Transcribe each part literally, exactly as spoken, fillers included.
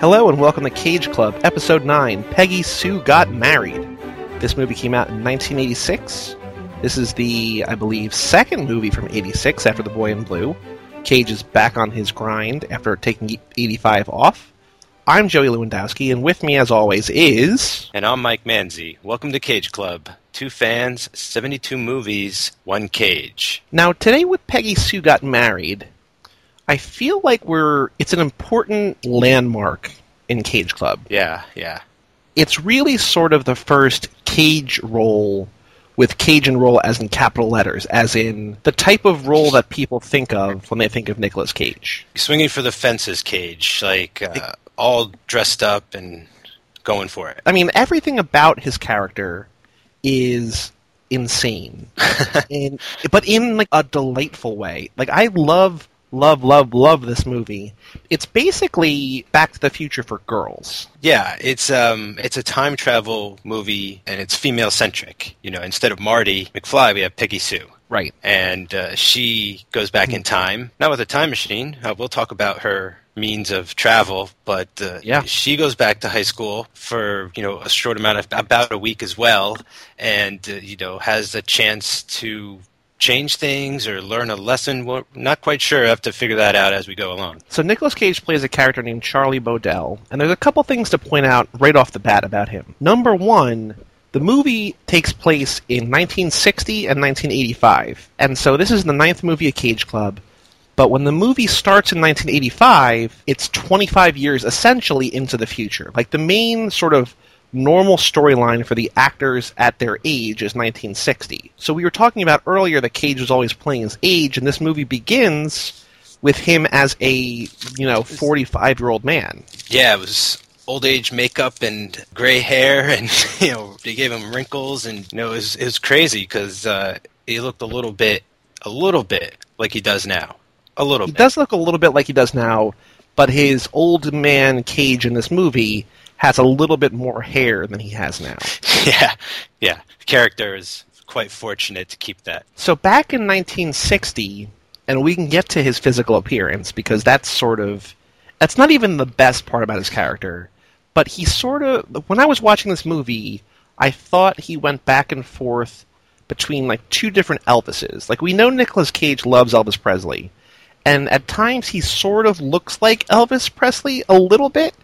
Hello and welcome to Cage Club, Episode nine, Peggy Sue Got Married. This movie came out in nineteen eighty-six. This is the, I believe, second movie from eighty-six after The Boy in Blue. Cage is back on his grind after taking eighty-five off. I'm Joey Lewandowski, and with me, as always, is... And I'm Mike Manzi. Welcome to Cage Club. Two fans, seventy-two movies, one Cage. Now, today with Peggy Sue Got Married, I feel like we're... It's an important landmark in Cage Club. Yeah, yeah. It's really sort of the first Cage role with Cage and role as in capital letters, as in the type of role that people think of when they think of Nicolas Cage. Swinging for the fences, Cage. Like... Uh... all dressed up and going for it. I mean, everything about his character is insane. and, but in like a delightful way. Like, I love, love, love, love this movie. It's basically Back to the Future for girls. Yeah, it's um, it's a time travel movie, and it's female-centric. You know, instead of Marty McFly, we have Peggy Sue. Right. And uh, she goes back in time, not with a time machine. Uh, we'll talk about her means of travel, but uh, yeah. She goes back to high school for, you know, a short amount of, about a week as well, and, uh, you know, has a chance to change things or learn a lesson. We're not quite sure. I have to figure that out as we go along. So Nicolas Cage plays a character named Charlie Bodell, and there's a couple things to point out right off the bat about him. Number one... The movie takes place in nineteen sixty and nineteen eighty-five, and so this is the ninth movie of Cage Club, but when the movie starts in nineteen eighty-five, it's twenty-five years essentially into the future. Like, the main sort of normal storyline for the actors at their age is nineteen sixty. So we were talking about earlier that Cage was always playing his age, and this movie begins with him as a, you know, forty-five-year-old man. Yeah, it was... old age makeup and gray hair, and, you know, they gave him wrinkles, and, you know, it was, it was crazy because uh, he looked a little bit, a little bit like he does now. A little he bit. He does look a little bit like he does now, but his old man Cage in this movie has a little bit more hair than he has now. yeah, yeah. The character is quite fortunate to keep that. So back in nineteen sixty, and we can get to his physical appearance because that's sort of, that's not even the best part about his character. But he sort of, when I was watching this movie, I thought he went back and forth between, like, two different Elvises. Like, we know Nicolas Cage loves Elvis Presley, and at times he sort of looks like Elvis Presley a little bit.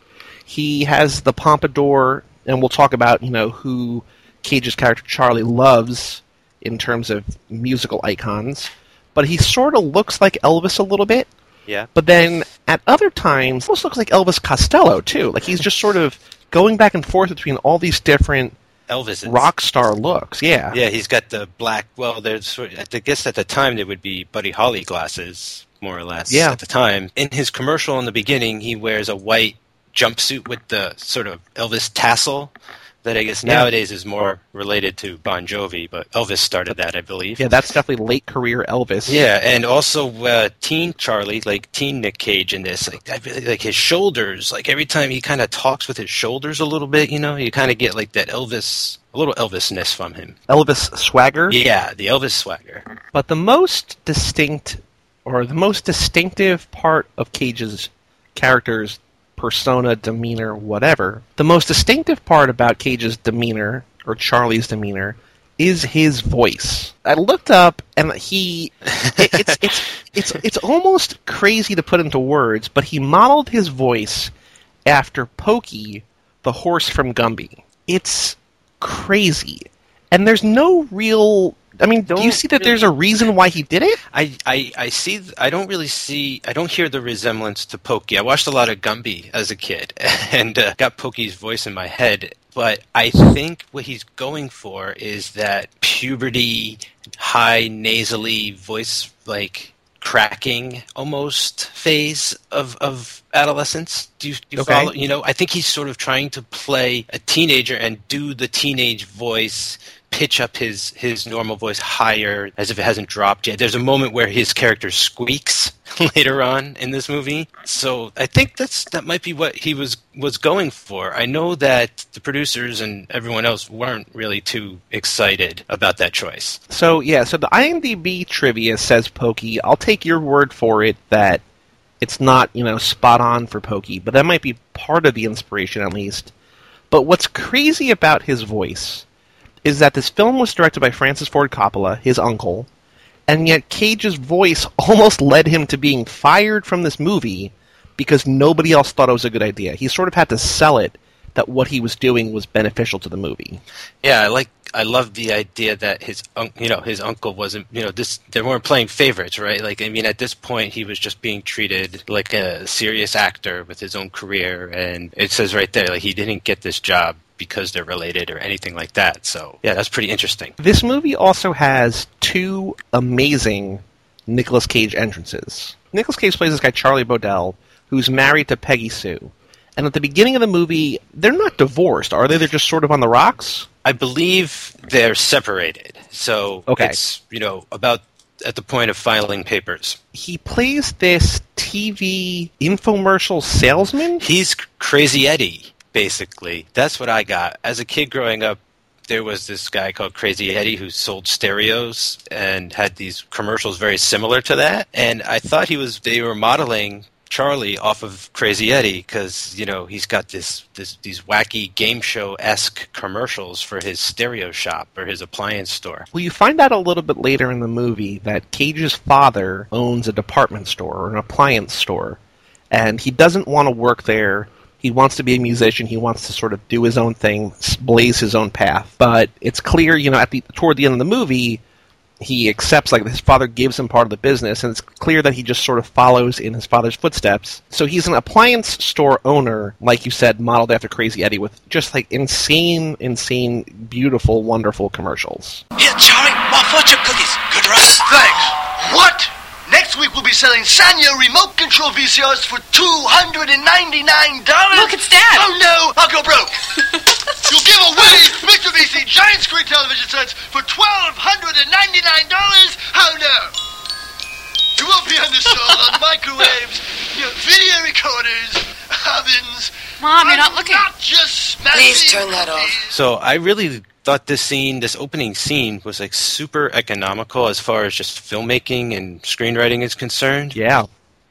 He has the pompadour, and we'll talk about, you know, who Cage's character Charlie loves in terms of musical icons. But he sort of looks like Elvis a little bit. Yeah. But then at other times, it almost looks like Elvis Costello, too. Like, he's just sort of going back and forth between all these different Elvises. Rock star looks. Yeah. Yeah, he's got the black, well, there's, I guess at the time, there would be Buddy Holly glasses, more or less, yeah. At the time. In his commercial in the beginning, he wears a white jumpsuit with the sort of Elvis tassel that I guess yeah. nowadays is more related to Bon Jovi, but Elvis started that, I believe. Yeah, that's definitely late career Elvis. Yeah, and also uh, teen Charlie, like teen Nick Cage in this, like I really like his shoulders, like every time he kind of talks with his shoulders a little bit, you know, you kind of get like that Elvis, a little Elvis-ness from him. Elvis swagger? Yeah, the Elvis swagger. But the most distinct, or the most distinctive part of Cage's characters persona, demeanor, whatever. The most distinctive part about Cage's demeanor, or Charlie's demeanor, is his voice. I looked up, and he... It, it's, it's, it's, it's almost crazy to put into words, but he modeled his voice after Pokey, the horse from Gumby. It's crazy. And there's no real... I mean, don't do you see that really, there's a reason why he did it? I, I, I see. I don't really see. I don't hear the resemblance to Pokey. I watched a lot of Gumby as a kid and uh, got Pokey's voice in my head. But I think what he's going for is that puberty, high nasally voice, like cracking almost phase of, of adolescence. Do you, do you okay. follow? You know, I think he's sort of trying to play a teenager and do the teenage voice. Pitch up his, his normal voice higher as if it hasn't dropped yet. There's a moment where his character squeaks later on in this movie. So I think that's that might be what he was, was going for. I know that the producers and everyone else weren't really too excited about that choice. So, yeah, so the I M D B trivia says Pokey. I'll take your word for it that it's not, you know, spot on for Pokey, but that might be part of the inspiration at least. But what's crazy about his voice is that this film was directed by Francis Ford Coppola, his uncle, and yet Cage's voice almost led him to being fired from this movie because nobody else thought it was a good idea. He sort of had to sell it that what he was doing was beneficial to the movie. Yeah, I like I love the idea that his un- you know his uncle wasn't, you know, this they weren't playing favorites, right? Like, I mean, at this point he was just being treated like a serious actor with his own career, and it says right there, like, he didn't get this job because they're related or anything like that. So, yeah, that's pretty interesting. This movie also has two amazing Nicolas Cage entrances. Nicolas Cage plays this guy Charlie Bodell, who's married to Peggy Sue. And at the beginning of the movie, they're not divorced, are they? They're just sort of on the rocks? I believe they're separated. So okay. It's, you know, about at the point of filing papers. He plays this T V infomercial salesman? He's Crazy Eddie, basically. That's what I got. As a kid growing up, there was this guy called Crazy Eddie who sold stereos and had these commercials very similar to that. And I thought he was, they were modeling Charlie off of Crazy Eddie because, you know, he's got this, this these wacky game show-esque commercials for his stereo shop or his appliance store. Well, you find out a little bit later in the movie that Cage's father owns a department store or an appliance store, and he doesn't want to work there. He wants to be a musician. He wants to sort of do his own thing, blaze his own path. But it's clear, you know, at the toward the end of the movie, he accepts, like, his father gives him part of the business, and it's clear that he just sort of follows in his father's footsteps. So he's an appliance store owner, like you said, modeled after Crazy Eddie, with just, like, insane, insane, beautiful, wonderful commercials. Here, Charlie, more fortune cookies. Good rice. Thanks. What? Next week we'll be selling Sanyo remote control V C Rs for two hundred ninety-nine dollars. Look, it's Dad. Oh, no, I'll go broke. You'll give away Mitsubishi giant screen television sets for one thousand two hundred ninety-nine dollars? Oh, no. You won't be uninstalled on microwaves, your video recorders, ovens. Mom, you're not looking. Not just Please turn that off. So I really thought this scene, this opening scene, was like super economical as far as just filmmaking and screenwriting is concerned. Yeah.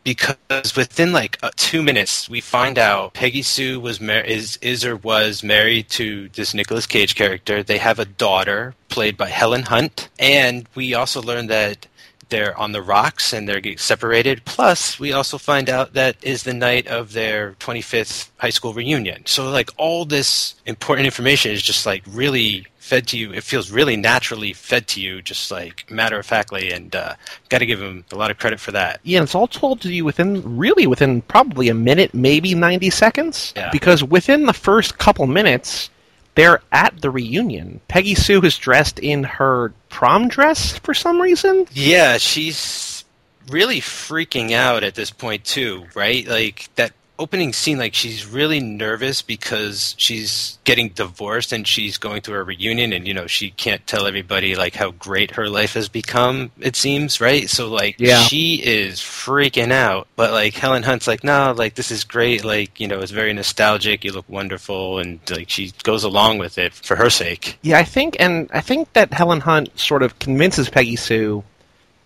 Because within like uh, two minutes, we find out Peggy Sue was mar- is is or was married to this Nicolas Cage character. They have a daughter played by Helen Hunt, and we also learn that they're on the rocks and they're getting separated. Plus, we also find out that is the night of their twenty-fifth high school reunion. So, like, all this important information is just like really fed to you. It feels really naturally fed to you, just like matter-of-factly, and uh, got to give him a lot of credit for that. Yeah, it's all told to you within, really within probably a minute, maybe ninety seconds, yeah. Because within the first couple minutes, they're at the reunion. Peggy Sue is dressed in her prom dress for some reason. Yeah, she's really freaking out at this point too, right? Like, that opening scene, like, she's really nervous because she's getting divorced and she's going through a reunion, and, you know, she can't tell everybody, like, how great her life has become, it seems, right? So, like, yeah. She is freaking out, but, like, Helen Hunt's like, no, like, this is great, like, you know, it's very nostalgic, you look wonderful, and, like, she goes along with it for her sake. Yeah, I think, and I think that Helen Hunt sort of convinces Peggy Sue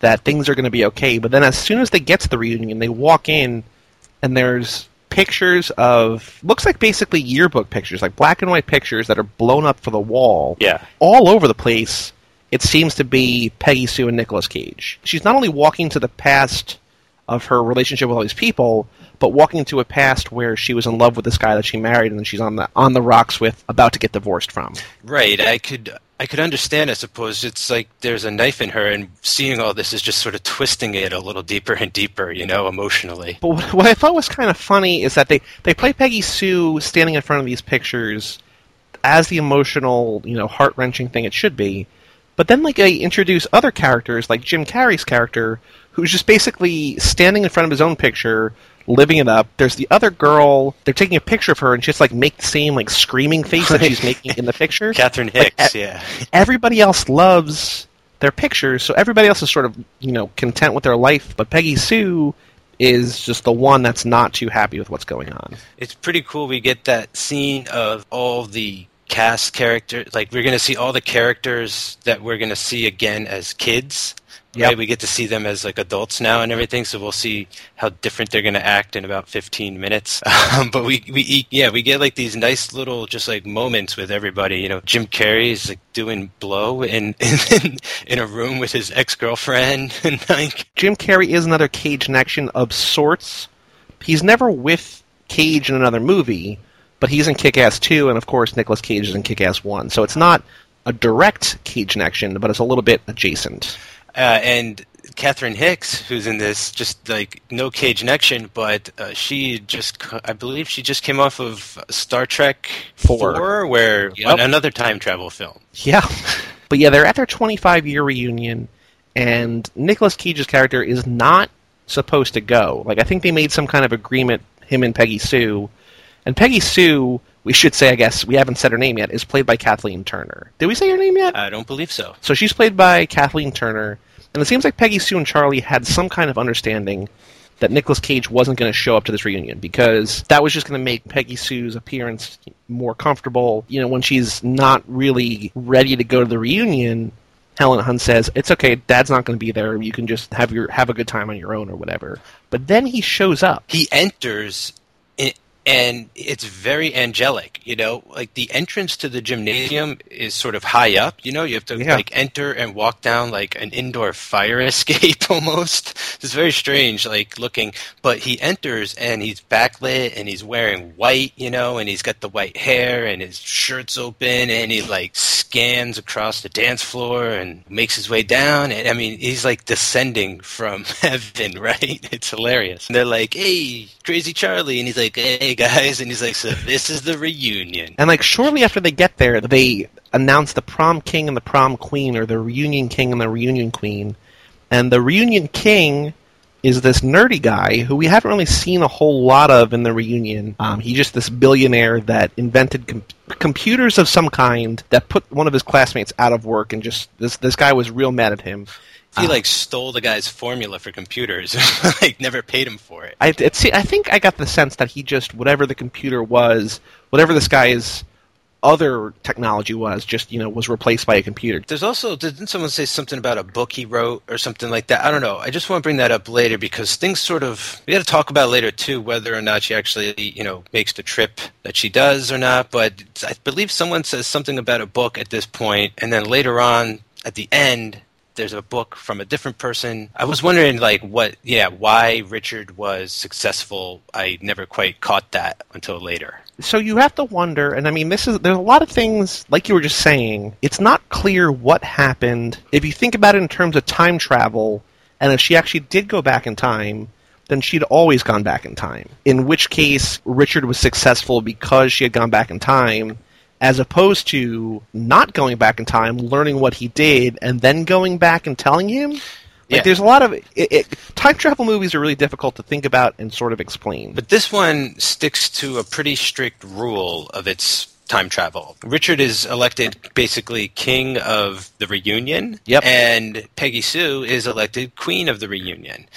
that things are going to be okay, but then as soon as they get to the reunion, they walk in, and there's pictures of, looks like basically yearbook pictures, like black and white pictures that are blown up for the wall. Yeah. All over the place, it seems to be Peggy Sue and Nicolas Cage. She's not only walking to the past of her relationship with all these people, but walking to a past where she was in love with this guy that she married, and then she's on the on the rocks with, about to get divorced from. Right. I could I could understand, I suppose. It's like there's a knife in her, and seeing all this is just sort of twisting it a little deeper and deeper, you know, emotionally. But what I thought was kind of funny is that they, they play Peggy Sue standing in front of these pictures as the emotional, you know, heart-wrenching thing it should be. But then, like, they introduce other characters, like Jim Carrey's character, who's just basically standing in front of his own picture, living it up. There's the other girl. They're taking a picture of her, and she's like make the same like screaming face that she's making in the picture. Catherine Hicks, like, yeah. Everybody else loves their pictures, so everybody else is sort of, you know, content with their life. But Peggy Sue is just the one that's not too happy with what's going on. It's pretty cool. We get that scene of all the cast characters. Like, we're going to see all the characters that we're going to see again as kids. Yep. Right? We get to see them as like adults now and everything, so we'll see how different they're going to act in about fifteen minutes. Um, but we, we yeah, we get like these nice little just like moments with everybody. You know, Jim Carrey is like doing blow in in, in a room with his ex-girlfriend. And like Jim Carrey is another Cage connection of sorts. He's never with Cage in another movie, but he's in Kick-Ass two, and of course Nicolas Cage is in Kick-Ass one. So it's not a direct Cage connection, but it's a little bit adjacent. Uh, and Catherine Hicks, who's in this, just like no Cage connection, but uh, she just, I believe she just came off of Star Trek four, where yep. another time travel film. Yeah. But yeah, they're at their twenty-five year reunion, and Nicolas Cage's character is not supposed to go. Like, I think they made some kind of agreement, him and Peggy Sue. And Peggy Sue, we should say, I guess, we haven't said her name yet, is played by Kathleen Turner. Did we say her name yet? I don't believe so. So she's played by Kathleen Turner, and it seems like Peggy Sue and Charlie had some kind of understanding that Nicolas Cage wasn't going to show up to this reunion, because that was just going to make Peggy Sue's appearance more comfortable. You know, when she's not really ready to go to the reunion, Helen Hunt says, it's okay, Dad's not going to be there, you can just have your have a good time on your own or whatever. But then he shows up. He enters... In- And it's very angelic, you know, like the entrance to the gymnasium is sort of high up, you know, you have to yeah. like enter and walk down like an indoor fire escape almost. It's very strange, like looking, but he enters and he's backlit and he's wearing white, you know, and he's got the white hair and his shirt's open and he like scans across the dance floor and makes his way down. And I mean, he's like descending from heaven, right? It's hilarious. And they're like, hey, Crazy Charlie. And he's like, hey, guys, and he's like, so this is the reunion. And like shortly after they get there, they announce the prom king and the prom queen, or the reunion king and the reunion queen. And the reunion king is this nerdy guy who we haven't really seen a whole lot of in the reunion. Um, he's just this billionaire that invented com- computers of some kind that put one of his classmates out of work, and just this this guy was real mad at him. He, like, stole the guy's formula for computers and, like, never paid him for it. I, it, see, I think I got the sense that he just, whatever the computer was, whatever this guy's other technology was, just, you know, was replaced by a computer. There's also, didn't someone say something about a book he wrote or something like that? I don't know. I just want to bring that up later, because things sort of, we got to talk about later, too, whether or not she actually, you know, makes the trip that she does or not. But I believe someone says something about a book at this point, and then later on, at the end... There's a book from a different person. I was wondering, like, what, yeah, why Richard was successful. I never quite caught that until later. So you have to wonder, and I mean, this is, there's a lot of things, like you were just saying, it's not clear what happened. If you think about it in terms of time travel, and if she actually did go back in time, then she'd always gone back in time. In which case, Richard was successful because she had gone back in time, as opposed to not going back in time, learning what he did, and then going back and telling him. Like, yeah. There's a lot of... It, it, time travel movies are really difficult to think about and sort of explain. But this one sticks to a pretty strict rule of its time travel. Richard is elected basically king of the reunion, yep. and Peggy Sue is elected queen of the reunion.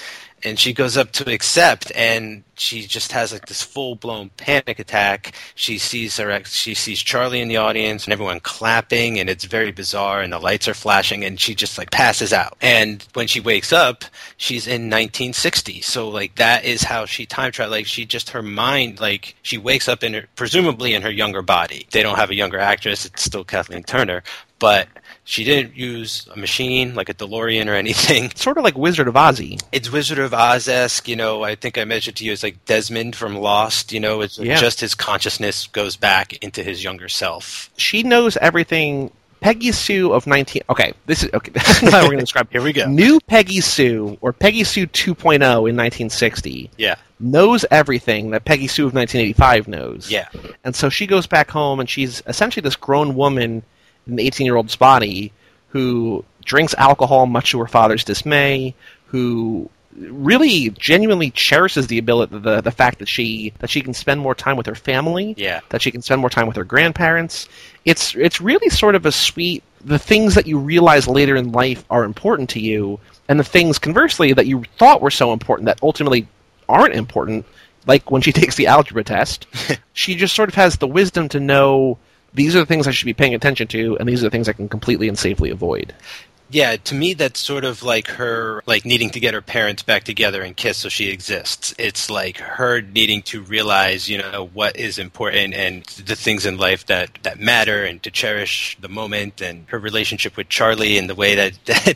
And she goes up to accept, and she just has like this full-blown panic attack. She sees her ex- she sees Charlie in the audience and everyone clapping, and it's very bizarre, and the lights are flashing, and she just like passes out. And when she wakes up, she's in nineteen sixty. So like that is how she time traveled. Like she just, her mind, like she wakes up in her, presumably in her younger body. They don't have a younger actress. It's still Kathleen Turner, but she didn't use a machine, like a DeLorean or anything. It's sort of like Wizard of Oz. It's Wizard of Oz-esque, you know, I think I mentioned to you, it's like Desmond from Lost, you know, it's yeah. just his consciousness goes back into his younger self. She knows everything. Peggy Sue of nineteen... Okay, this is okay. This is how we're going to describe it. Here we go. New Peggy Sue, or Peggy Sue two point oh in nineteen sixty, yeah. knows everything that Peggy Sue of nineteen eighty-five knows. Yeah. And so she goes back home, and she's essentially this grown woman... an eighteen-year-old's body, who drinks alcohol much to her father's dismay, who really genuinely cherishes the ability, the, the fact that she that she can spend more time with her family, yeah. that she can spend more time with her grandparents. It's it's really sort of a sweet, the things that you realize later in life are important to you, and the things, conversely, that you thought were so important that ultimately aren't important, like when she takes the algebra test, she just sort of has the wisdom to know, these are the things I should be paying attention to, and these are the things I can completely and safely avoid. Yeah, to me that's sort of like her like needing to get her parents back together and kiss so she exists. It's like her needing to realize, you know, what is important and the things in life that, that matter and to cherish the moment, and her relationship with Charlie and the way that, that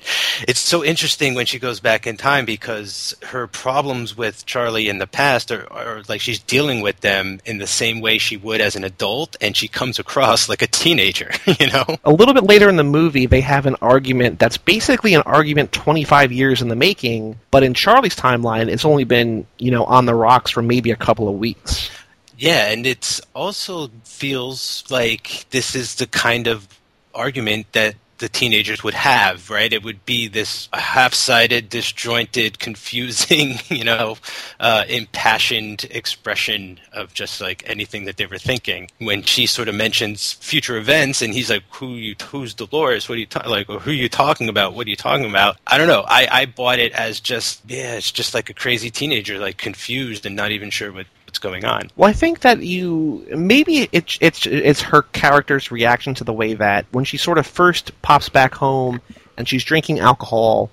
it's so interesting when she goes back in time because her problems with Charlie in the past are, are like she's dealing with them in the same way she would as an adult, and she comes across like a teenager, you know? A little bit later in the movie they have an argument that that's basically an argument twenty-five years in the making, but in Charlie's timeline, it's only been, you know, on the rocks for maybe a couple of weeks. Yeah, and it also feels like this is the kind of argument that the teenagers would have, right? It would be this half-sided, disjointed, confusing, you know, uh, impassioned expression of just like anything that they were thinking. When she sort of mentions future events and he's like, "Who you? Who's Dolores? What are you ta- like? Or who are you talking about? What are you talking about?" I don't know. I, I bought it as just, yeah, it's just like a crazy teenager, like confused and not even sure what going on. Well, I think that you maybe it, it's it's her character's reaction to the way that when she sort of first pops back home and she's drinking alcohol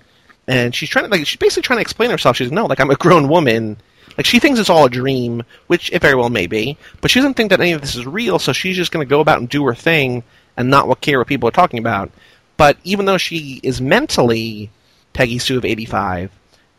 and she's trying to like she's basically trying to explain herself. She's no, like I'm a grown woman. Like she thinks it's all a dream, which it very well may be, but she doesn't think that any of this is real. So she's just going to go about and do her thing and not what care what people are talking about. But even though she is mentally Peggy Sue of eighty-five,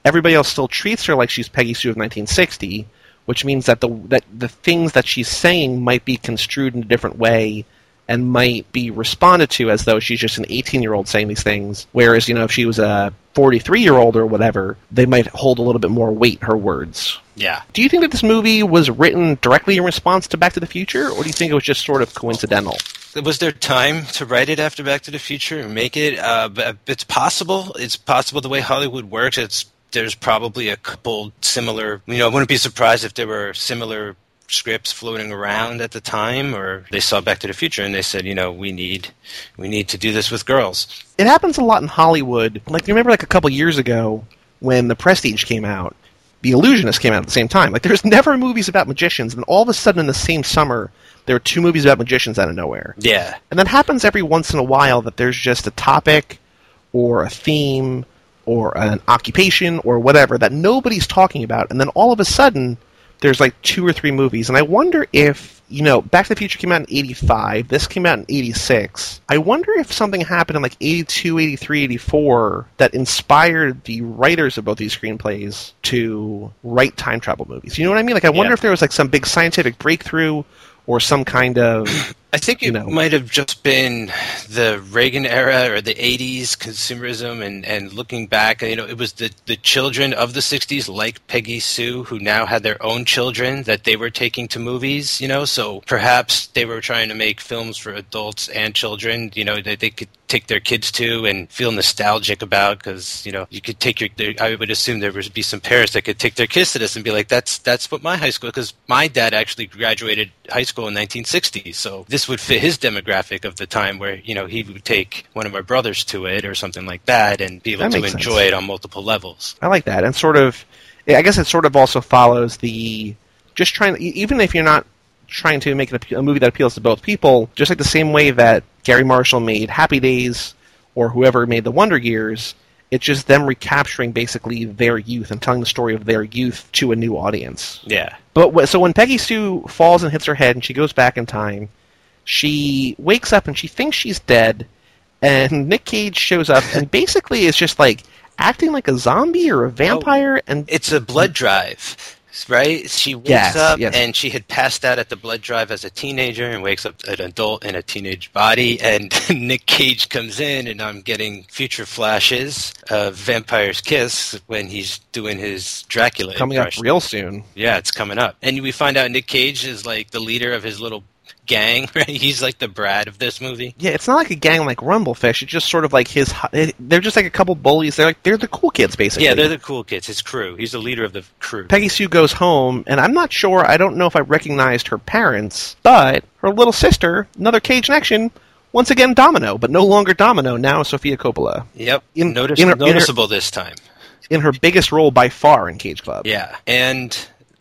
everybody else still treats her like she's Peggy Sue of nineteen sixty. Which means that the that the things that she's saying might be construed in a different way and might be responded to as though she's just an eighteen-year-old saying these things. Whereas, you know, if she was a forty-three-year-old or whatever, they might hold a little bit more weight, her words. Yeah. Do you think that this movie was written directly in response to Back to the Future, or do you think it was just sort of coincidental? Was there time to write it after Back to the Future and make it? Uh, it's possible. It's possible the way Hollywood works. It's There's probably a couple similar, you know, I wouldn't be surprised if there were similar scripts floating around at the time, or they saw Back to the Future and they said, you know, we need we need to do this with girls. It happens a lot in Hollywood. Like, you remember like a couple years ago when The Prestige came out, The Illusionist came out at the same time. Like, there's never movies about magicians, and all of a sudden in the same summer, there are two movies about magicians out of nowhere. Yeah. And that happens every once in a while, that there's just a topic or a theme or an occupation or whatever that nobody's talking about, and then all of a sudden there's like two or three movies. And I wonder if, you know, Back to the Future came out in eighty-five, this came out in eighty-six. I wonder if something happened in like eighty-two, eighty-three, eighty-four that inspired the writers of both these screenplays to write time travel movies. You know what I mean? Like, I wonder yeah. if there was like some big scientific breakthrough or some kind of... I think it you know. might have just been the Reagan era or the eighties consumerism, and, and looking back, you know, it was the, the children of the sixties, like Peggy Sue, who now had their own children that they were taking to movies, you know, so perhaps they were trying to make films for adults and children, you know, that they could take their kids to and feel nostalgic about, because, you know, you could take your, there, I would assume there would be some parents that could take their kids to this and be like, that's, that's what my high school, because my dad actually graduated high school in nineteen sixty, so this would fit his demographic of the time where, you know, he would take one of my brothers to it or something like that and be able to enjoy it on multiple levels. I like that. And sort of, I guess it sort of also follows the, just trying, even if you're not trying to make a movie that appeals to both people, just like the same way that Gary Marshall made Happy Days or whoever made The Wonder Years, it's just them recapturing basically their youth and telling the story of their youth to a new audience. Yeah. But so when Peggy Sue falls and hits her head and she goes back in time, she wakes up and she thinks she's dead, and Nick Cage shows up and basically is just like acting like a zombie or a vampire. Oh, and it's a blood drive, right? She wakes yes, up yes. and she had passed out at the blood drive as a teenager and wakes up an adult in a teenage body, and Nick Cage comes in, and I'm getting future flashes of Vampire's Kiss when he's doing his Dracula coming impression. Up real soon. Yeah, it's coming up. And we find out Nick Cage is like the leader of his little gang, right? He's like the Brad of this movie. Yeah, it's not like a gang like Rumblefish. It's just sort of like his... They're just like a couple bullies. They're like they're the cool kids, basically. Yeah, they're the cool kids. His crew. He's the leader of the crew. Peggy Sue goes home, and I'm not sure. I don't know if I recognized her parents, but her little sister, another Cage in action, once again Domino, but no longer Domino, now Sofia Coppola. Yep. In, Notice, in her, noticeable in her, this time. In her biggest role by far in Cage Club. Yeah, and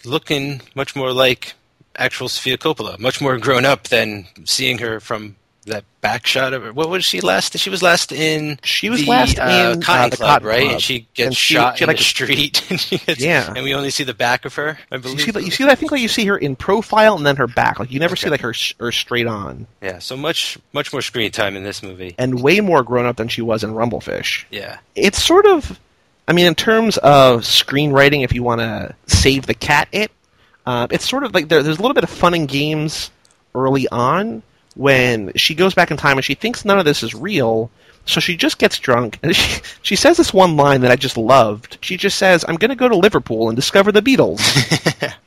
looking much more like actual Sofia Coppola, much more grown up than seeing her from that back shot of her. What was she last? She was last in. She was the, last uh, in Cotton uh, the Club, Cotton right? Club. And she gets and she, shot she, in like, the street. And she gets, yeah, and we only see the back of her. I believe. You see, like, you see, I think like you see her in profile and then her back. Like you never okay. see like her her straight on. Yeah, so much much more screen time in this movie, and way more grown up than she was in Rumblefish. Yeah, it's sort of. I mean, in terms of screenwriting, if you want to save the cat, it uh, it's sort of like there, there's a little bit of fun and games early on. When she goes back in time and she thinks none of this is real, so she just gets drunk. And she, she says this one line that I just loved. She just says, I'm going to go to Liverpool and discover the Beatles.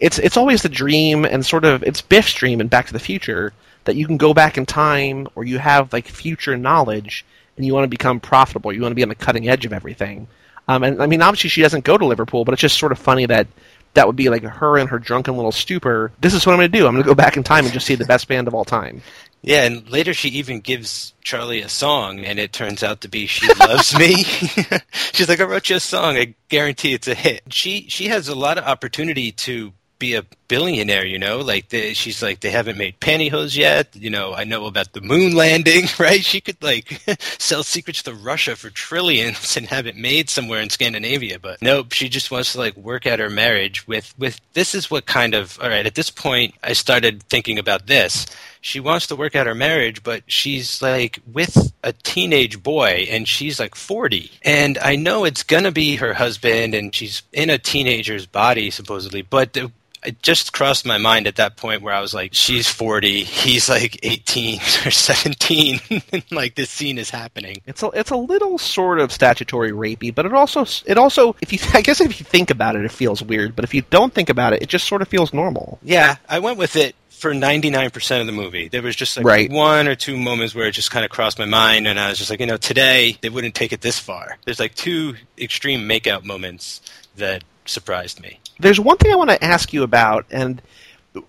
it's it's always the dream and sort of, it's Biff's dream in Back to the Future, that you can go back in time or you have like future knowledge and you want to become profitable. You want to be on the cutting edge of everything. Um, and I mean, obviously she doesn't go to Liverpool, but it's just sort of funny that that would be like her and her drunken little stupor. This is what I'm going to do. I'm going to go back in time and just see the best band of all time. Yeah, and later she even gives Charlie a song, and it turns out to be She Loves Me. She's like, I wrote you a song. I guarantee it's a hit. She she has a lot of opportunity to be a billionaire, you know? Like, they, she's like, they haven't made pantyhose yet. You know, I know about the moon landing, right? She could, like, sell secrets to Russia for trillions and have it made somewhere in Scandinavia. But nope, she just wants to, like, work out her marriage with, with this is what kind of, all right, at this point, I started thinking about this. She wants to work out her marriage, but she's, like, with a teenage boy, and she's, like, forty. And I know it's going to be her husband, and she's in a teenager's body, supposedly, but the, it just crossed my mind at that point where I was like, she's forty, he's like eighteen or seventeen, and like this scene is happening. It's a, it's a little sort of statutory rapey, but it also, it also, if you, I guess if you think about it, it feels weird, but if you don't think about it, it just sort of feels normal. Yeah, I went with it for ninety-nine percent of the movie. There was just like right. one or two moments where it just kind of crossed my mind, and I was just like, you know, today they wouldn't take it this far. There's like two extreme makeout moments that surprised me. There's one thing I want to ask you about, and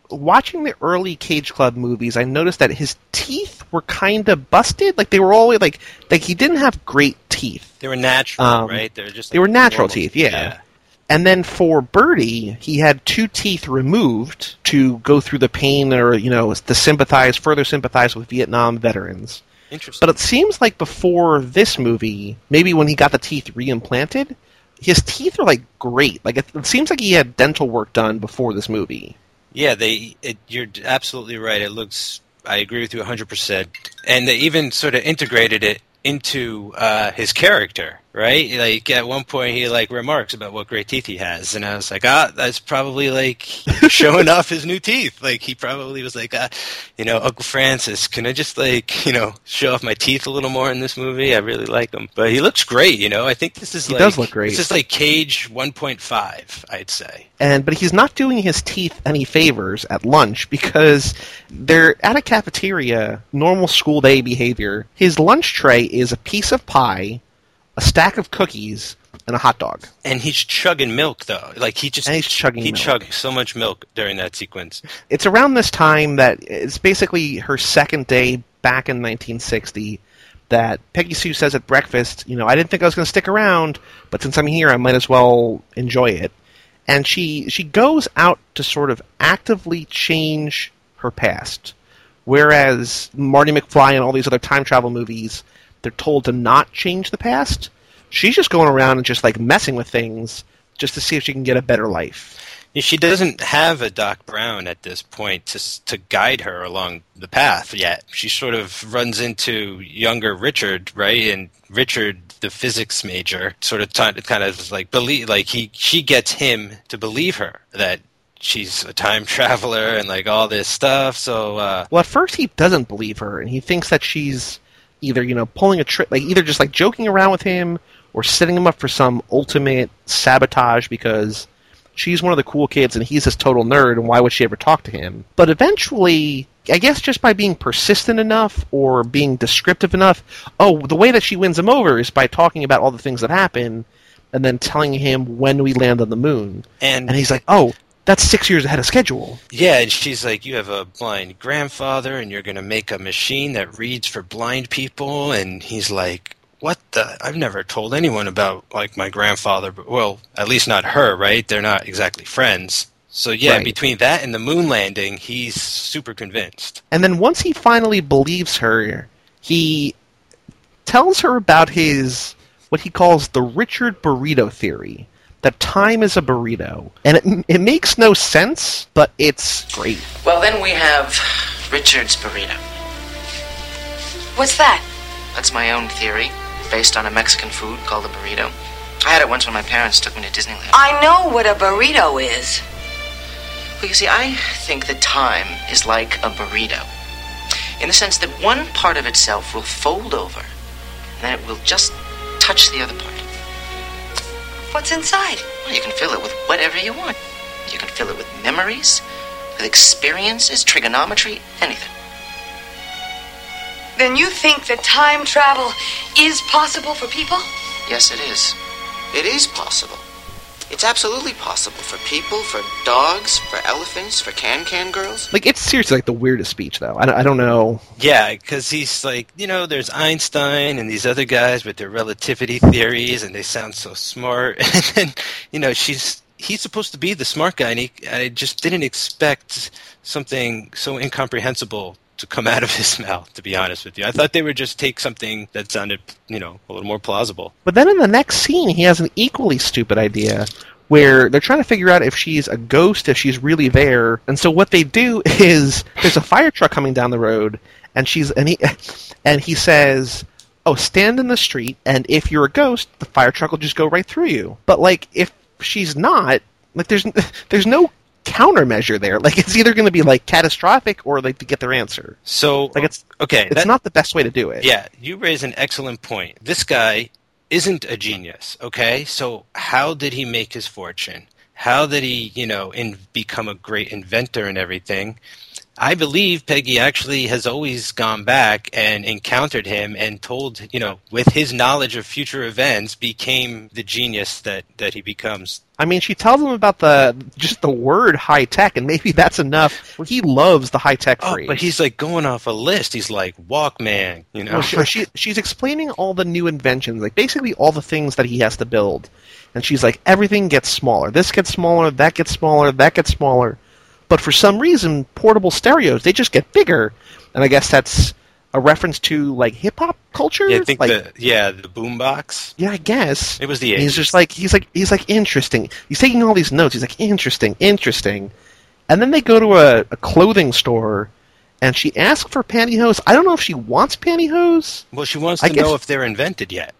watching the early Cage Club movies, I noticed that his teeth were kind of busted. Like, they were always, like, like he didn't have great teeth. They were natural, um, right? They were just like They were natural normal. teeth, yeah. yeah. And then for Birdie, he had two teeth removed to go through the pain or, you know, to sympathize, further sympathize with Vietnam veterans. Interesting. But it seems like before this movie, maybe when he got the teeth reimplanted, his teeth are, like, great. Like, it, it seems like he had dental work done before this movie. Yeah, they. It, you're absolutely right. It looks... I agree with you one hundred percent. And they even sort of integrated it into uh, his character, right? Like, at one point, he, like, remarks about what great teeth he has. And I was like, ah, that's probably, like, showing off his new teeth. Like, he probably was like, ah, you know, Uncle Francis, can I just, like, you know, show off my teeth a little more in this movie? I really like him. But he looks great, you know? I think this is, he like... He does look great. This is, like, Cage one point five, I'd say. And but he's not doing his teeth any favors at lunch because they're at a cafeteria, normal school day behavior. His lunch tray is a piece of pie, a stack of cookies, and a hot dog. And he's chugging milk, though. Like he just and he's chugging he milk. chugged so much milk during that sequence. It's around this time that it's basically her second day back in nineteen sixty that Peggy Sue says at breakfast, you know, I didn't think I was going to stick around, but since I'm here, I might as well enjoy it. And she she goes out to sort of actively change her past, whereas Marty McFly and all these other time travel movies, they're told to not change the past. She's just going around and just like messing with things just to see if she can get a better life. She doesn't have a Doc Brown at this point to to guide her along the path yet. She sort of runs into younger Richard, right? And Richard, the physics major, sort of t- kind of like believe, like he she gets him to believe her that she's a time traveler and like all this stuff. So uh, well, at first he doesn't believe her, and he thinks that she's either you know pulling a trick, like either just like joking around with him or setting him up for some ultimate sabotage because she's one of the cool kids and he's this total nerd, and why would she ever talk to him? But eventually, I guess just by being persistent enough or being descriptive enough, oh, the way that she wins him over is by talking about all the things that happen and then telling him when we land on the moon. And, and he's like, oh, that's six years ahead of schedule. Yeah, and she's like, you have a blind grandfather and you're going to make a machine that reads for blind people. And he's like, what the? I've never told anyone about, like, my grandfather. But, well, at least not her, right? They're not exactly friends. So, yeah, right. Between that and the moon landing, he's super convinced. And then once he finally believes her, he tells her about his, what he calls the Richard Burrito theory, that time is a burrito. And it, it makes no sense, but it's great. Well, then we have Richard's burrito. What's that? That's my own theory, based on a Mexican food called a burrito. I had it once when my parents took me to Disneyland. I know what a burrito is. Well, you see, I think that time is like a burrito, in the sense that one part of itself will fold over, and then it will just touch the other part. What's inside? Well, you can fill it with whatever you want. You can fill it with memories, with experiences, trigonometry, anything. Then you think that time travel is possible for people? Yes, it is. It is possible. It's absolutely possible for people, for dogs, for elephants, for can-can girls. Like, it's seriously, like, the weirdest speech, though. I, I don't know. Yeah, because he's like, you know, there's Einstein and these other guys with their relativity theories, and they sound so smart. And, you know, she's he's supposed to be the smart guy, and he, I just didn't expect something so incomprehensible to come out of his mouth, to be honest with you. I thought they would just take something that sounded, you know, a little more plausible. But then in the next scene, he has an equally stupid idea where they're trying to figure out if she's a ghost, if she's really there. And so what they do is there's a fire truck coming down the road, and she's and he, and he says, oh, stand in the street, and if you're a ghost, the fire truck will just go right through you. But, like, if she's not, like, there's there's no countermeasure there. Like, it's either going to be, like, catastrophic or, like, to get their answer. So, like, it's okay. It's that, not the best way to do it. Yeah, you raise an excellent point. This guy isn't a genius, okay? So how did he make his fortune? How did he, you know, in, become a great inventor and everything? I believe Peggy actually has always gone back and encountered him and told, you know, with his knowledge of future events, became the genius that, that he becomes. I mean, she tells him about the just the word high tech, and maybe that's enough. He loves the high tech phrase. Oh, but he's like going off a list. He's like Walkman, you know. Well, she, she, she's explaining all the new inventions, like basically all the things that he has to build. And she's like, everything gets smaller. This gets smaller, that gets smaller, that gets smaller. But for some reason, portable stereos, they just get bigger. And I guess that's a reference to, like, hip-hop culture? Yeah, I think like, the, yeah, the boombox. Yeah, I guess. It was the eighties. He's just like, he's like, he's like, interesting. He's taking all these notes. He's like, interesting, interesting. And then they go to a, a clothing store, and she asks for pantyhose. I don't know if she wants pantyhose. Well, she wants to I know guess. if they're invented yet.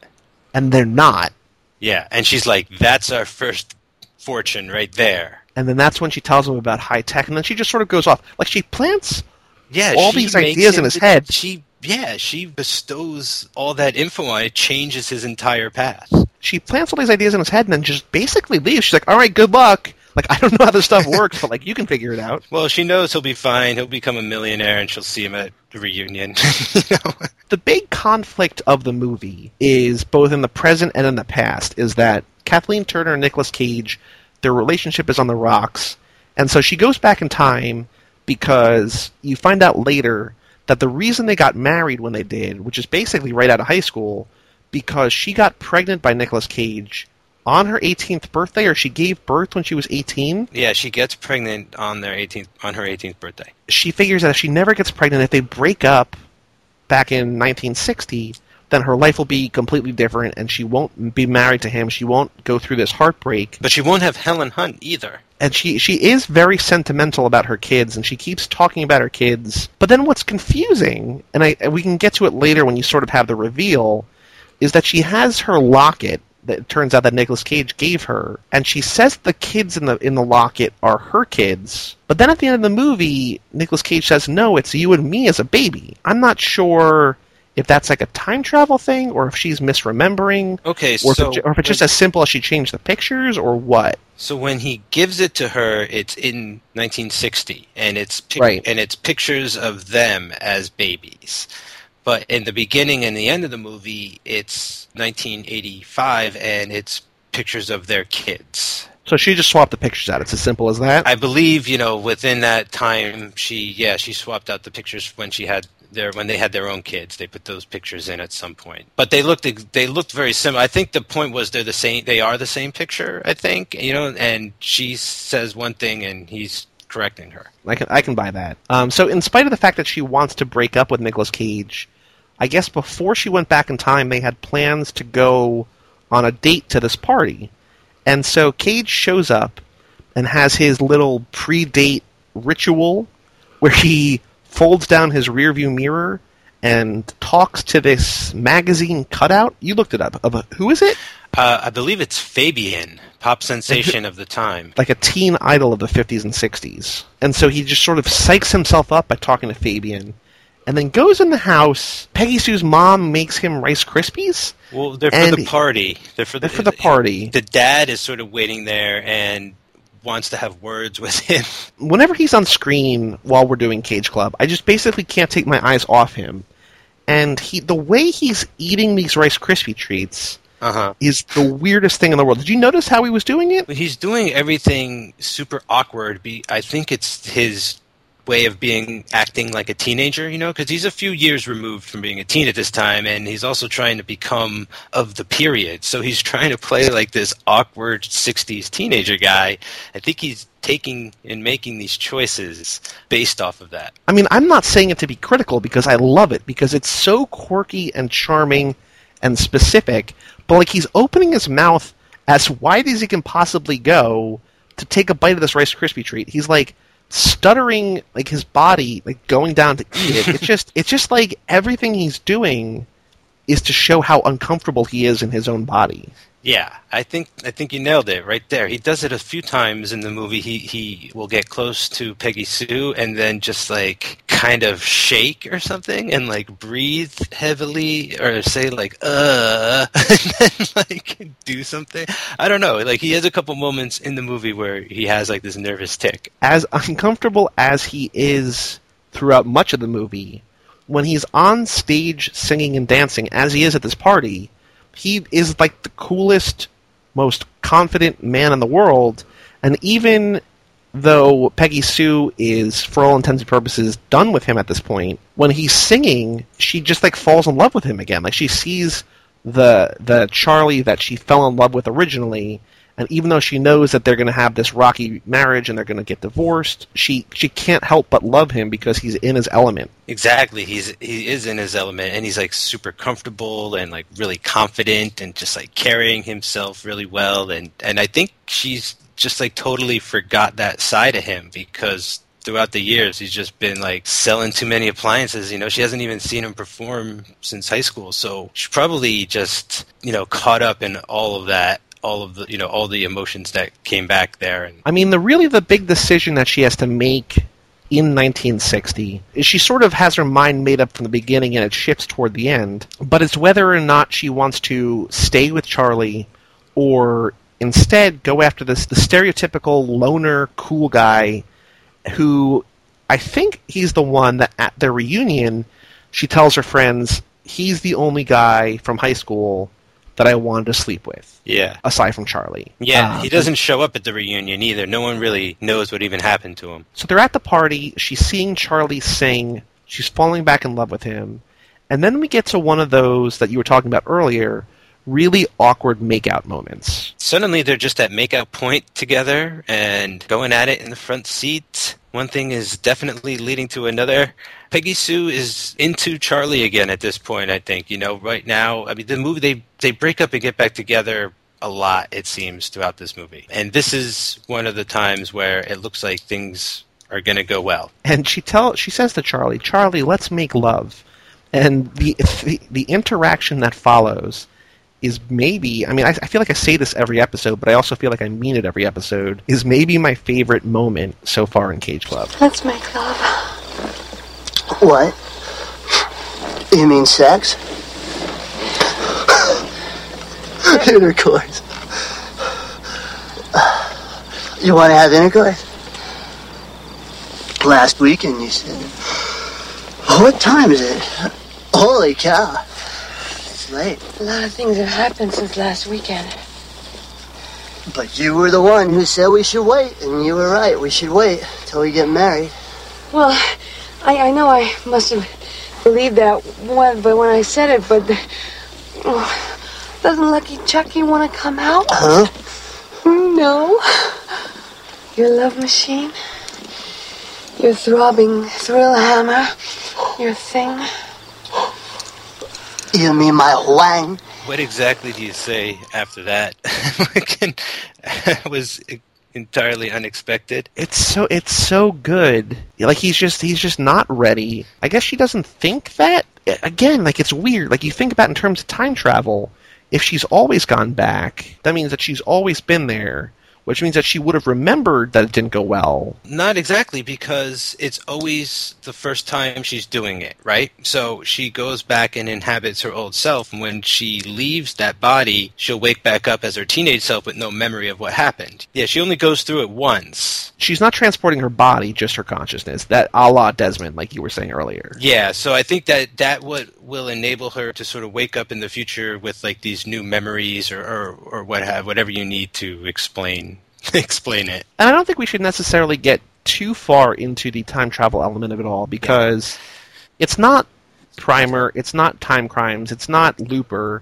And they're not. Yeah, and she's like, that's our first fortune right there. And then that's when she tells him about high tech, and then she just sort of goes off. Like, she plants yeah, all she these ideas in his head. She, yeah, she bestows all that info on it, changes his entire path. She plants all these ideas in his head and then just basically leaves. She's like, all right, good luck. Like, I don't know how this stuff works, but, like, you can figure it out. Well, she knows he'll be fine. He'll become a millionaire, and she'll see him at the reunion. You know? The big conflict of the movie is, both in the present and in the past, is that Kathleen Turner and Nicolas Cage, their relationship is on the rocks. And so she goes back in time because you find out later that the reason they got married when they did, which is basically right out of high school, because she got pregnant by Nicolas Cage on her eighteenth birthday, or she gave birth when she was eighteen. Yeah, she gets pregnant on their eighteenth on her eighteenth birthday. She figures that if she never gets pregnant, if they break up back in nineteen sixty, then her life will be completely different, and she won't be married to him. She won't go through this heartbreak. But she won't have Helen Hunt either. And she, she is very sentimental about her kids, and she keeps talking about her kids. But then what's confusing, and, I, and we can get to it later when you sort of have the reveal, is that she has her locket that it turns out that Nicolas Cage gave her, and she says the kids in the in the locket are her kids. But then at the end of the movie, Nicolas Cage says, no, it's you and me as a baby. I'm not sure if that's like a time travel thing, or if she's misremembering, okay, or, so if it, or if it's just as simple as she changed the pictures, or what. So when he gives it to her, it's in nineteen sixty, and it's pic- right. and it's pictures of them as babies. But in the beginning and the end of the movie, it's nineteen eighty-five, and it's pictures of their kids. So she just swapped the pictures out. It's as simple as that? I believe, you know, within that time, she, yeah, she swapped out the pictures when she had their when they had their own kids, they put those pictures in at some point. But they looked they looked very similar. I think the point was they're the same. They are the same picture. I think you know. And she says one thing, and he's correcting her. I can I can buy that. Um, so in spite of the fact that she wants to break up with Nicolas Cage, I guess before she went back in time, they had plans to go on a date to this party. And so Cage shows up and has his little pre-date ritual where he folds down his rearview mirror and talks to this magazine cutout. You looked it up. Of who is it? Uh, I believe it's Fabian, pop sensation who, of the time. Like a teen idol of the fifties and sixties. And so he just sort of psychs himself up by talking to Fabian. And then goes in the house. Peggy Sue's mom makes him Rice Krispies. Well, they're for the party. They're for the, they're for the party. The dad is sort of waiting there and wants to have words with him. Whenever he's on screen while we're doing Cage Club, I just basically can't take my eyes off him. And he, the way he's eating these Rice Krispie treats... Uh-huh. Is the weirdest thing in the world. Did you notice how he was doing it? He's doing everything super awkward. I think it's his way of being acting like a teenager, you know, because he's a few years removed from being a teen at this time, and he's also trying to become of the period. So he's trying to play like this awkward sixties teenager guy. I think he's taking and making these choices based off of that. I mean, I'm not saying it to be critical because I love it, because it's so quirky and charming and specific, but like he's opening his mouth as wide as he can possibly go to take a bite of this Rice Krispie treat. He's like stuttering, like his body, like going down to eat it. It's just, it's just like everything he's doing is to show how uncomfortable he is in his own body. Yeah, I think I think you nailed it right there. He does it a few times in the movie. He he will get close to Peggy Sue and then just like kind of shake or something and like breathe heavily or say like uh and then like do something. I don't know. Like he has a couple moments in the movie where he has like this nervous tick. As uncomfortable as he is throughout much of the movie, when he's on stage singing and dancing, as he is at this party, he is like the coolest, most confident man in the world. And even though Peggy Sue is, for all intents and purposes, done with him at this point, when he's singing, she just like falls in love with him again. Like she sees the the Charlie that she fell in love with originally. And even though she knows that they're going to have this rocky marriage and they're going to get divorced, she she can't help but love him because he's in his element. Exactly. He's he is in his element, and he's like super comfortable and like really confident and just like carrying himself really well. And, and I think she's just like totally forgot that side of him because throughout the years he's just been like selling too many appliances. You know, she hasn't even seen him perform since high school. So she's probably just, you know, caught up in all of that. all of the, you know, all the emotions that came back there. And I mean, the really the big decision that she has to make in nineteen sixty is she sort of has her mind made up from the beginning and it shifts toward the end, but it's whether or not she wants to stay with Charlie or instead go after this the stereotypical loner cool guy who, I think he's the one that at their reunion she tells her friends he's the only guy from high school that I wanted to sleep with. Yeah. Aside from Charlie. Yeah, um, he doesn't show up at the reunion either. No one really knows what even happened to him. So they're at the party. She's seeing Charlie sing. She's falling back in love with him. And then we get to one of those that you were talking about earlier, really awkward makeout moments. Suddenly they're just at makeout point together and going at it in the front seat. One thing is definitely leading to another. Peggy Sue is into Charlie again at this point, I think. You know, right now, I mean, the movie, they, they break up and get back together a lot, it seems, throughout this movie. And this is one of the times where it looks like things are going to go well. And she tell she says to Charlie, Charlie, let's make love. And the the, the interaction that follows is maybe, I mean, I, I feel like I say this every episode, but I also feel like I mean it every episode, is maybe my favorite moment so far in Cage Club. Let's make love. What? You mean sex? Intercourse. You want to have intercourse? Last weekend you said. What time is it? Holy cow. Late. A lot of things have happened since last weekend. But you were the one who said we should wait, and you were right. We should wait till we get married. Well, I, I know I must have believe that one, but when I said it, but oh, doesn't Lucky Chucky want to come out? Huh? No. Your love machine, your throbbing thrill hammer, your thing. You mean my wang? What exactly do you say after that? It was entirely unexpected. It's so it's so good. Like he's just he's just not ready. I guess she doesn't think that. Again, like it's weird. Like you think about in terms of time travel. If she's always gone back, that means that she's always been there, which means that she would have remembered that it didn't go well. Not exactly, because it's always the first time she's doing it, right? So she goes back and inhabits her old self, and when she leaves that body, she'll wake back up as her teenage self with no memory of what happened. Yeah, she only goes through it once. She's not transporting her body, just her consciousness. That a la Desmond, like you were saying earlier. Yeah, so I think that that would... will enable her to sort of wake up in the future with like these new memories or, or, or what have whatever you need to explain explain it. And I don't think we should necessarily get too far into the time travel element of it all because yeah. It's not Primer, it's not Time Crimes, it's not Looper.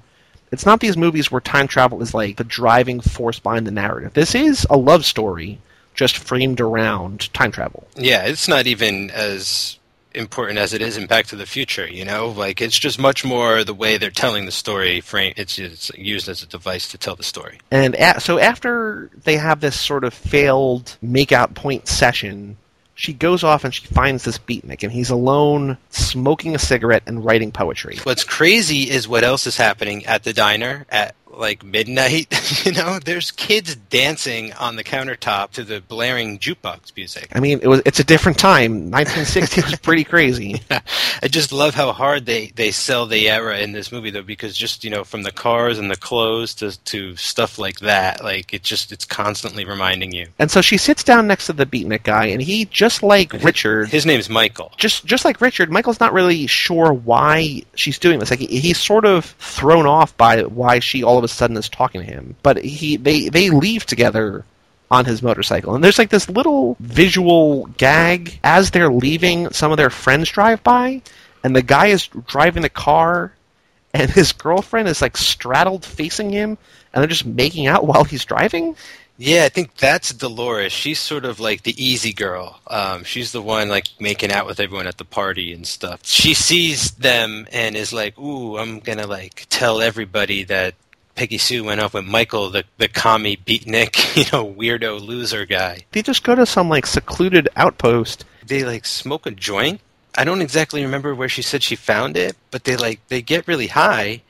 It's not these movies where time travel is like the driving force behind the narrative. This is a love story just framed around time travel. Yeah, it's not even as important as it is in Back to the Future, you know? Like, it's just much more the way they're telling the story frame. It's, it's used as a device to tell the story. And a- so after they have this sort of failed make-out point session, she goes off and she finds this beatnik, and he's alone smoking a cigarette and writing poetry. What's crazy is what else is happening at the diner at, like, midnight. You know, there's kids dancing on the countertop to the blaring jukebox music. I mean, it was it's a different time. nineteen sixty was pretty crazy. Yeah. I just love how hard they, they sell the era in this movie, though, because just, you know, from the cars and the clothes to, to stuff like that, like, it just it's constantly reminding you. And so she sits down next to the beatnik guy, and he, just like his, Richard... His name's Michael. Just just like Richard, Michael's not really sure why she's doing this. Like, he, he's sort of thrown off by why she all of a sudden is talking to him, but he they they leave together on his motorcycle, and there's like this little visual gag as they're leaving. Some of their friends drive by, and the guy is driving the car, and his girlfriend is like straddled facing him, and they're just making out while he's driving. Yeah, I think that's Dolores. She's sort of like the easy girl. Um, she's the one like making out with everyone at the party and stuff. She sees them and is like, "Ooh, I'm gonna like tell everybody that Peggy Sue went off with Michael, the, the commie beatnik, you know, weirdo loser guy." They just go to some, like, secluded outpost. They, like, smoke a joint. I don't exactly remember where she said she found it, but they, like, they get really high.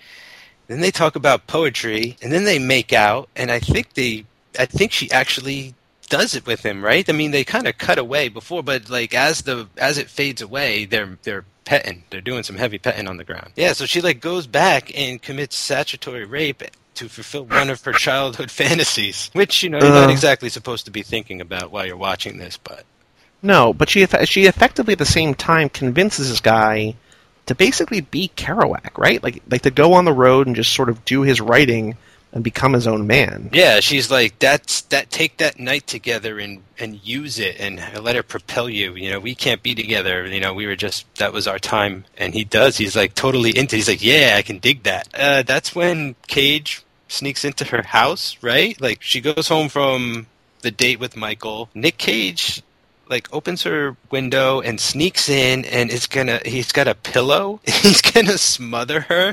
Then they talk about poetry, and then they make out, and I think they, I think she actually does it with him, right? I mean, they kind of cut away before, but, like, as the as it fades away, they're they're... petting. They're doing some heavy petting on the ground. Yeah, so she like goes back and commits statutory rape to fulfill one of her childhood fantasies, which, you know, you're uh, not exactly supposed to be thinking about while you're watching this, but... No, but she she effectively at the same time convinces this guy to basically be Kerouac, right? Like, like to go on the road and just sort of do his writing and become his own man. Yeah, she's like, that's that. Take that night together and, and use it and let her propel you. You know, we can't be together. You know, we were just, that was our time. And he does. He's like totally into it. He's like, yeah, I can dig that. Uh, that's when Cage sneaks into her house, right? Like, she goes home from the date with Michael. Nick Cage... like opens her window and sneaks in, and it's gonna. He's got a pillow. He's gonna smother her.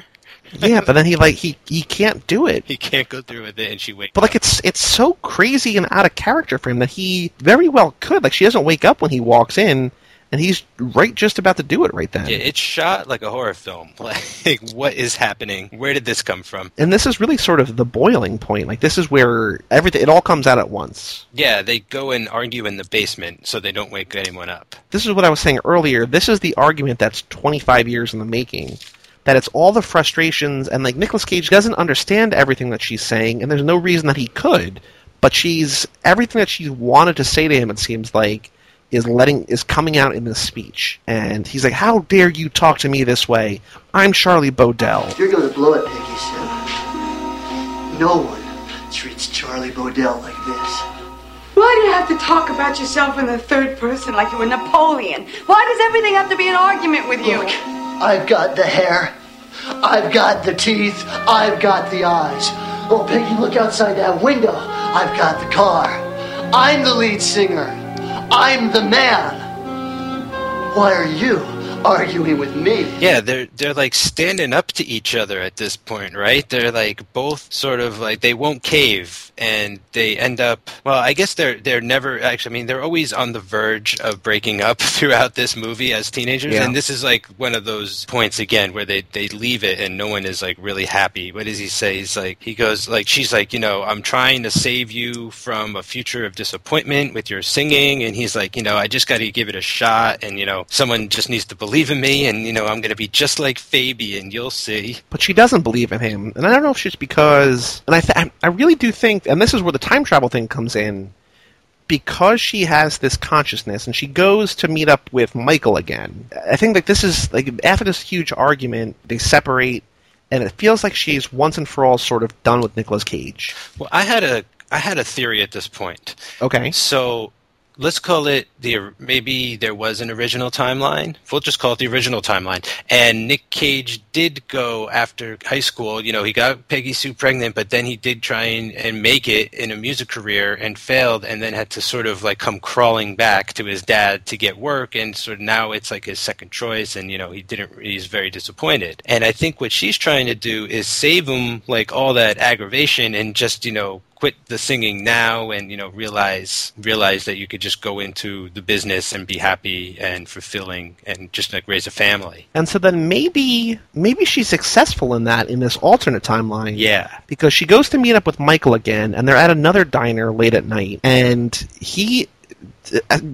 Yeah, but then he like he, he can't do it. He can't go through with it, and she wakes up. But like it's it's so crazy and out of character for him that he very well could. Like she doesn't wake up when he walks in, and he's right just about to do it right then. Yeah, it's shot like a horror film. Like, what is happening? Where did this come from? And this is really sort of the boiling point. Like, this is where everything, it all comes out at once. Yeah, they go and argue in the basement so they don't wake anyone up. This is what I was saying earlier. This is the argument that's twenty-five years in the making. That it's all the frustrations, and like Nicolas Cage doesn't understand everything that she's saying, and there's no reason that he could. But she's, everything that she wanted to say to him, it seems like, is letting is coming out in this speech. And he's like, how dare you talk to me this way? I'm Charlie Bodell. You're going to blow it, Peggy Sue. No one treats Charlie Bodell like this. Why do you have to talk about yourself in the third person like you were Napoleon? Why does everything have to be an argument with you? Look, I've got the hair. I've got the teeth. I've got the eyes. Oh, Peggy, look outside that window. I've got the car. I'm the lead singer. I'm the man. Why are you arguing with me? Yeah, they're they're like standing up to each other at this point, right? They're like both sort of like they won't cave, and they end up. Well, I guess they're they're never actually. I mean, they're always on the verge of breaking up throughout this movie as teenagers, yeah. And this is like one of those points again where they they leave it, and no one is like really happy. What does he say? He's like he goes like she's like you know I'm trying to save you from a future of disappointment with your singing, and he's like you know I just got to give it a shot, and you know someone just needs to believe. Believe in me, and you know I'm going to be just like Fabian. You'll see. But she doesn't believe in him, and I don't know if she's because. And I, th- I really do think, and this is where the time travel thing comes in, because she has this consciousness, and she goes to meet up with Michael again. I think that this is like after this huge argument, they separate, and it feels like she's once and for all sort of done with Nicolas Cage. Well, I had a I had a theory at this point. Okay, so. Let's call it the maybe there was an original timeline. We'll just call it the original timeline. And Nick Cage did go after high school. You know, he got Peggy Sue pregnant, but then he did try and, and make it in a music career and failed, and then had to sort of like come crawling back to his dad to get work. And so now it's like his second choice, and you know he didn't. He's very disappointed. And I think what she's trying to do is save him like all that aggravation and just you know. Quit the singing now and, you know, realize realize that you could just go into the business and be happy and fulfilling and just, like, raise a family. And so then maybe maybe she's successful in that in this alternate timeline. Yeah. Because she goes to meet up with Michael again, and they're at another diner late at night, and he,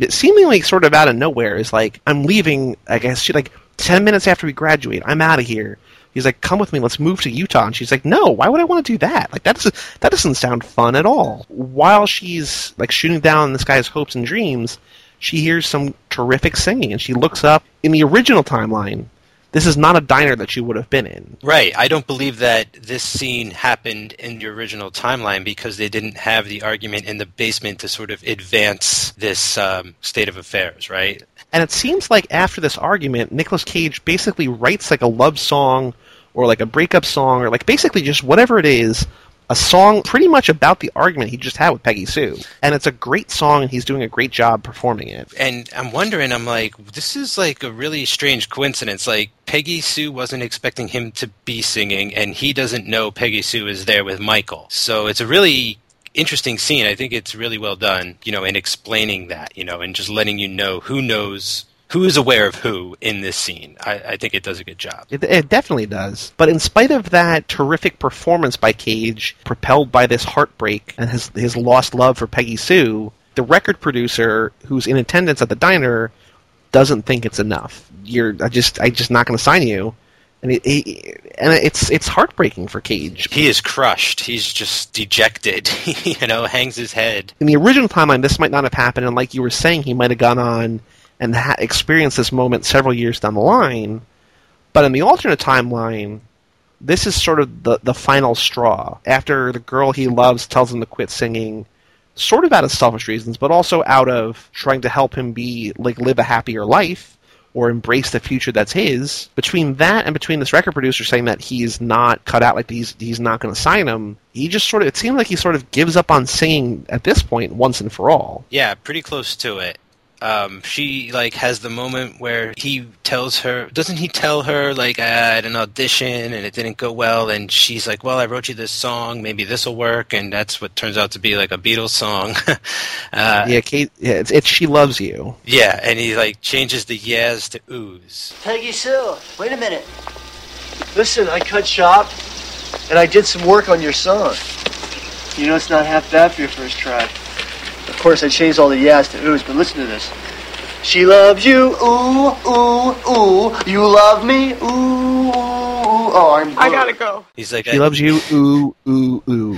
seemingly sort of out of nowhere, is like, I'm leaving, I guess, she like, ten minutes after we graduate, I'm out of here. He's like, come with me, let's move to Utah. And she's like, no, why would I want to do that? Like, that doesn't, that doesn't sound fun at all. While she's, like, shooting down this guy's hopes and dreams, she hears some terrific singing, and she looks up in the original timeline. This is not a diner that she would have been in. Right. I don't believe that this scene happened in the original timeline because they didn't have the argument in the basement to sort of advance this um, state of affairs, right? And it seems like after this argument, Nicolas Cage basically writes like a love song or like a breakup song or like basically just whatever it is, a song pretty much about the argument he just had with Peggy Sue. And it's a great song, and he's doing a great job performing it. And I'm wondering, I'm like, this is like a really strange coincidence. Like, Peggy Sue wasn't expecting him to be singing, and he doesn't know Peggy Sue is there with Michael. So it's a really interesting scene. I think it's really well done, you know, in explaining that, you know, and just letting you know who knows who is aware of who in this scene. I, I think it does a good job. It, it definitely does. But in spite of that terrific performance by Cage, propelled by this heartbreak and his his lost love for Peggy Sue, the record producer who's in attendance at the diner doesn't think it's enough. You're I just I just not going to sign you. And, it, it, and it's it's heartbreaking for Cage. He is crushed. He's just dejected. you know, hangs his head. In the original timeline, this might not have happened. And like you were saying, he might have gone on and ha- experienced this moment several years down the line. But in the alternate timeline, this is sort of the, the final straw. After the girl he loves tells him to quit singing, sort of out of selfish reasons, but also out of trying to help him be like live a happier life. Or embrace the future that's his. Between that and between this record producer saying that he's not cut out, like he's he's not going to sign him, he just sort of, it seemed like he sort of gives up on singing at this point once and for all. Yeah, pretty close to it. Um, she like has the moment where he tells her, doesn't he tell her like I had an audition and it didn't go well, and she's like, well, I wrote you this song, maybe this will work, and that's what turns out to be like a Beatles song. uh, yeah, Kate, yeah, it's, it's She Loves You. Yeah, and he like changes the yeahs to oohs. Peggy Sue, wait a minute. Listen, I cut shop and I did some work on your song. You know it's not half bad for your first try. Of course, I changed all the yes to oohs, but listen to this. She loves you, ooh, ooh, ooh. You love me, ooh, ooh, ooh. Oh, I'm good. I gotta go. He's like, she I- loves you, ooh, ooh, ooh.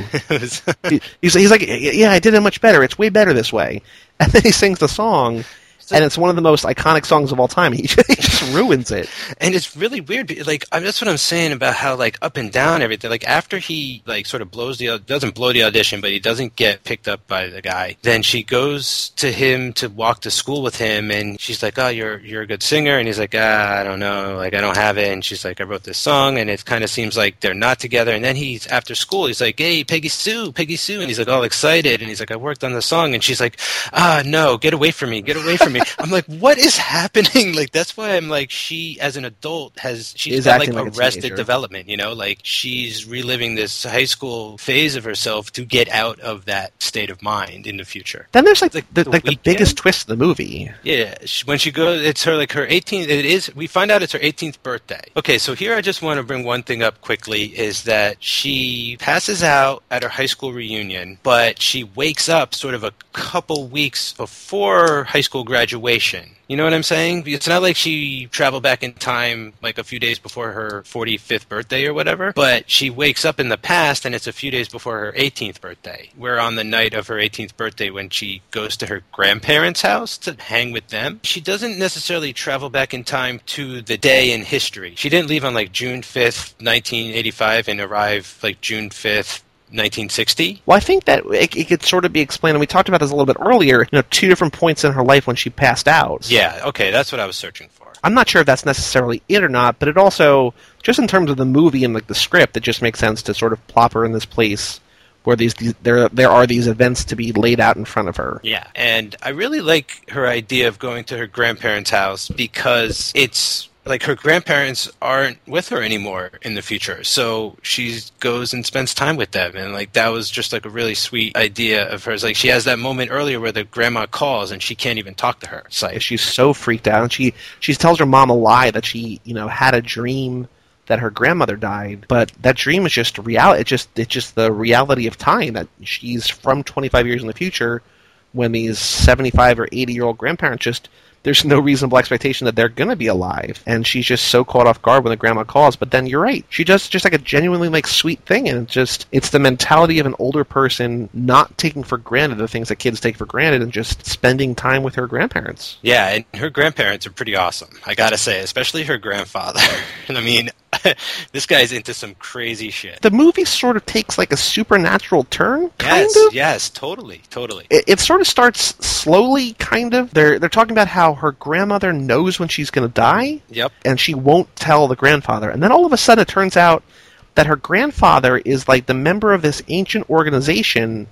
he, he's, he's like, yeah, I did it much better. It's way better this way. And then he sings the song, and it's one of the most iconic songs of all time. He just, he just ruins it. And it's really weird. Like, I mean, that's what I'm saying about how, like, up and down everything. Like, after he, like, sort of blows the – doesn't blow the audition, but he doesn't get picked up by the guy, then she goes to him to walk to school with him, and she's like, oh, you're you're a good singer. And he's like, ah, I don't know. Like, I don't have it. And she's like, I wrote this song, and it kind of seems like they're not together. And then he's – after school, he's like, hey, Peggy Sue, Peggy Sue. And he's, like, all excited. And he's like, I worked on the song. And she's like, ah, no, get away from me. Get away from me. I'm like, what is happening? Like, that's why I'm like, she as an adult has, she's got like, like arrested development, you know, like she's reliving this high school phase of herself to get out of that state of mind in the future. Then there's like, like the, the, like the biggest twist of the movie. Yeah. When she goes, it's her, like her eighteenth, it is, we find out it's her eighteenth birthday. Okay. So here I just want to bring one thing up quickly is that she passes out at her high school reunion, but she wakes up sort of a couple weeks before high school graduation. You know what I'm saying? It's not like she traveled back in time like a few days before her forty-fifth birthday or whatever, but she wakes up in the past and it's a few days before her eighteenth birthday. We're on the night of her eighteenth birthday when she goes to her grandparents' house to hang with them. She doesn't necessarily travel back in time to the day in history. She didn't leave on like June fifth, nineteen eighty-five and arrive like June fifth, nineteen sixty Well, I think that it, it could sort of be explained, and we talked about this a little bit earlier, you know, two different points in her life when she passed out. Yeah, okay, that's what I was searching for. I'm not sure if that's necessarily it or not, but it also, just in terms of the movie and like the script, it just makes sense to sort of plop her in this place where these, these there there are these events to be laid out in front of her. Yeah, and I really like her idea of going to her grandparents' house because it's... like, her grandparents aren't with her anymore in the future, so she goes and spends time with them, and, like, that was just, like, a really sweet idea of hers. Like, she has that moment earlier where the grandma calls, and she can't even talk to her. It's like, she's so freaked out, and she, she tells her mom a lie that she, you know, had a dream that her grandmother died, but that dream is just reality. It's just, it's just the reality of time, that she's from twenty-five years in the future when these seventy-five or eighty-year-old grandparents just... there's no reasonable expectation that they're going to be alive. And she's just so caught off guard when the grandma calls. But then you're right. She does just like a genuinely like sweet thing. And it's just, it's the mentality of an older person not taking for granted the things that kids take for granted and just spending time with her grandparents. Yeah, and her grandparents are pretty awesome. I got to say, especially her grandfather. I mean... this guy's into some crazy shit. The movie sort of takes like a supernatural turn, kind yes, of. Yes, totally, totally. It, it sort of starts slowly, kind of. They're they're talking about how her grandmother knows when she's going to die. Yep. And she won't tell the grandfather. And then all of a sudden it turns out that her grandfather is like the member of this ancient organization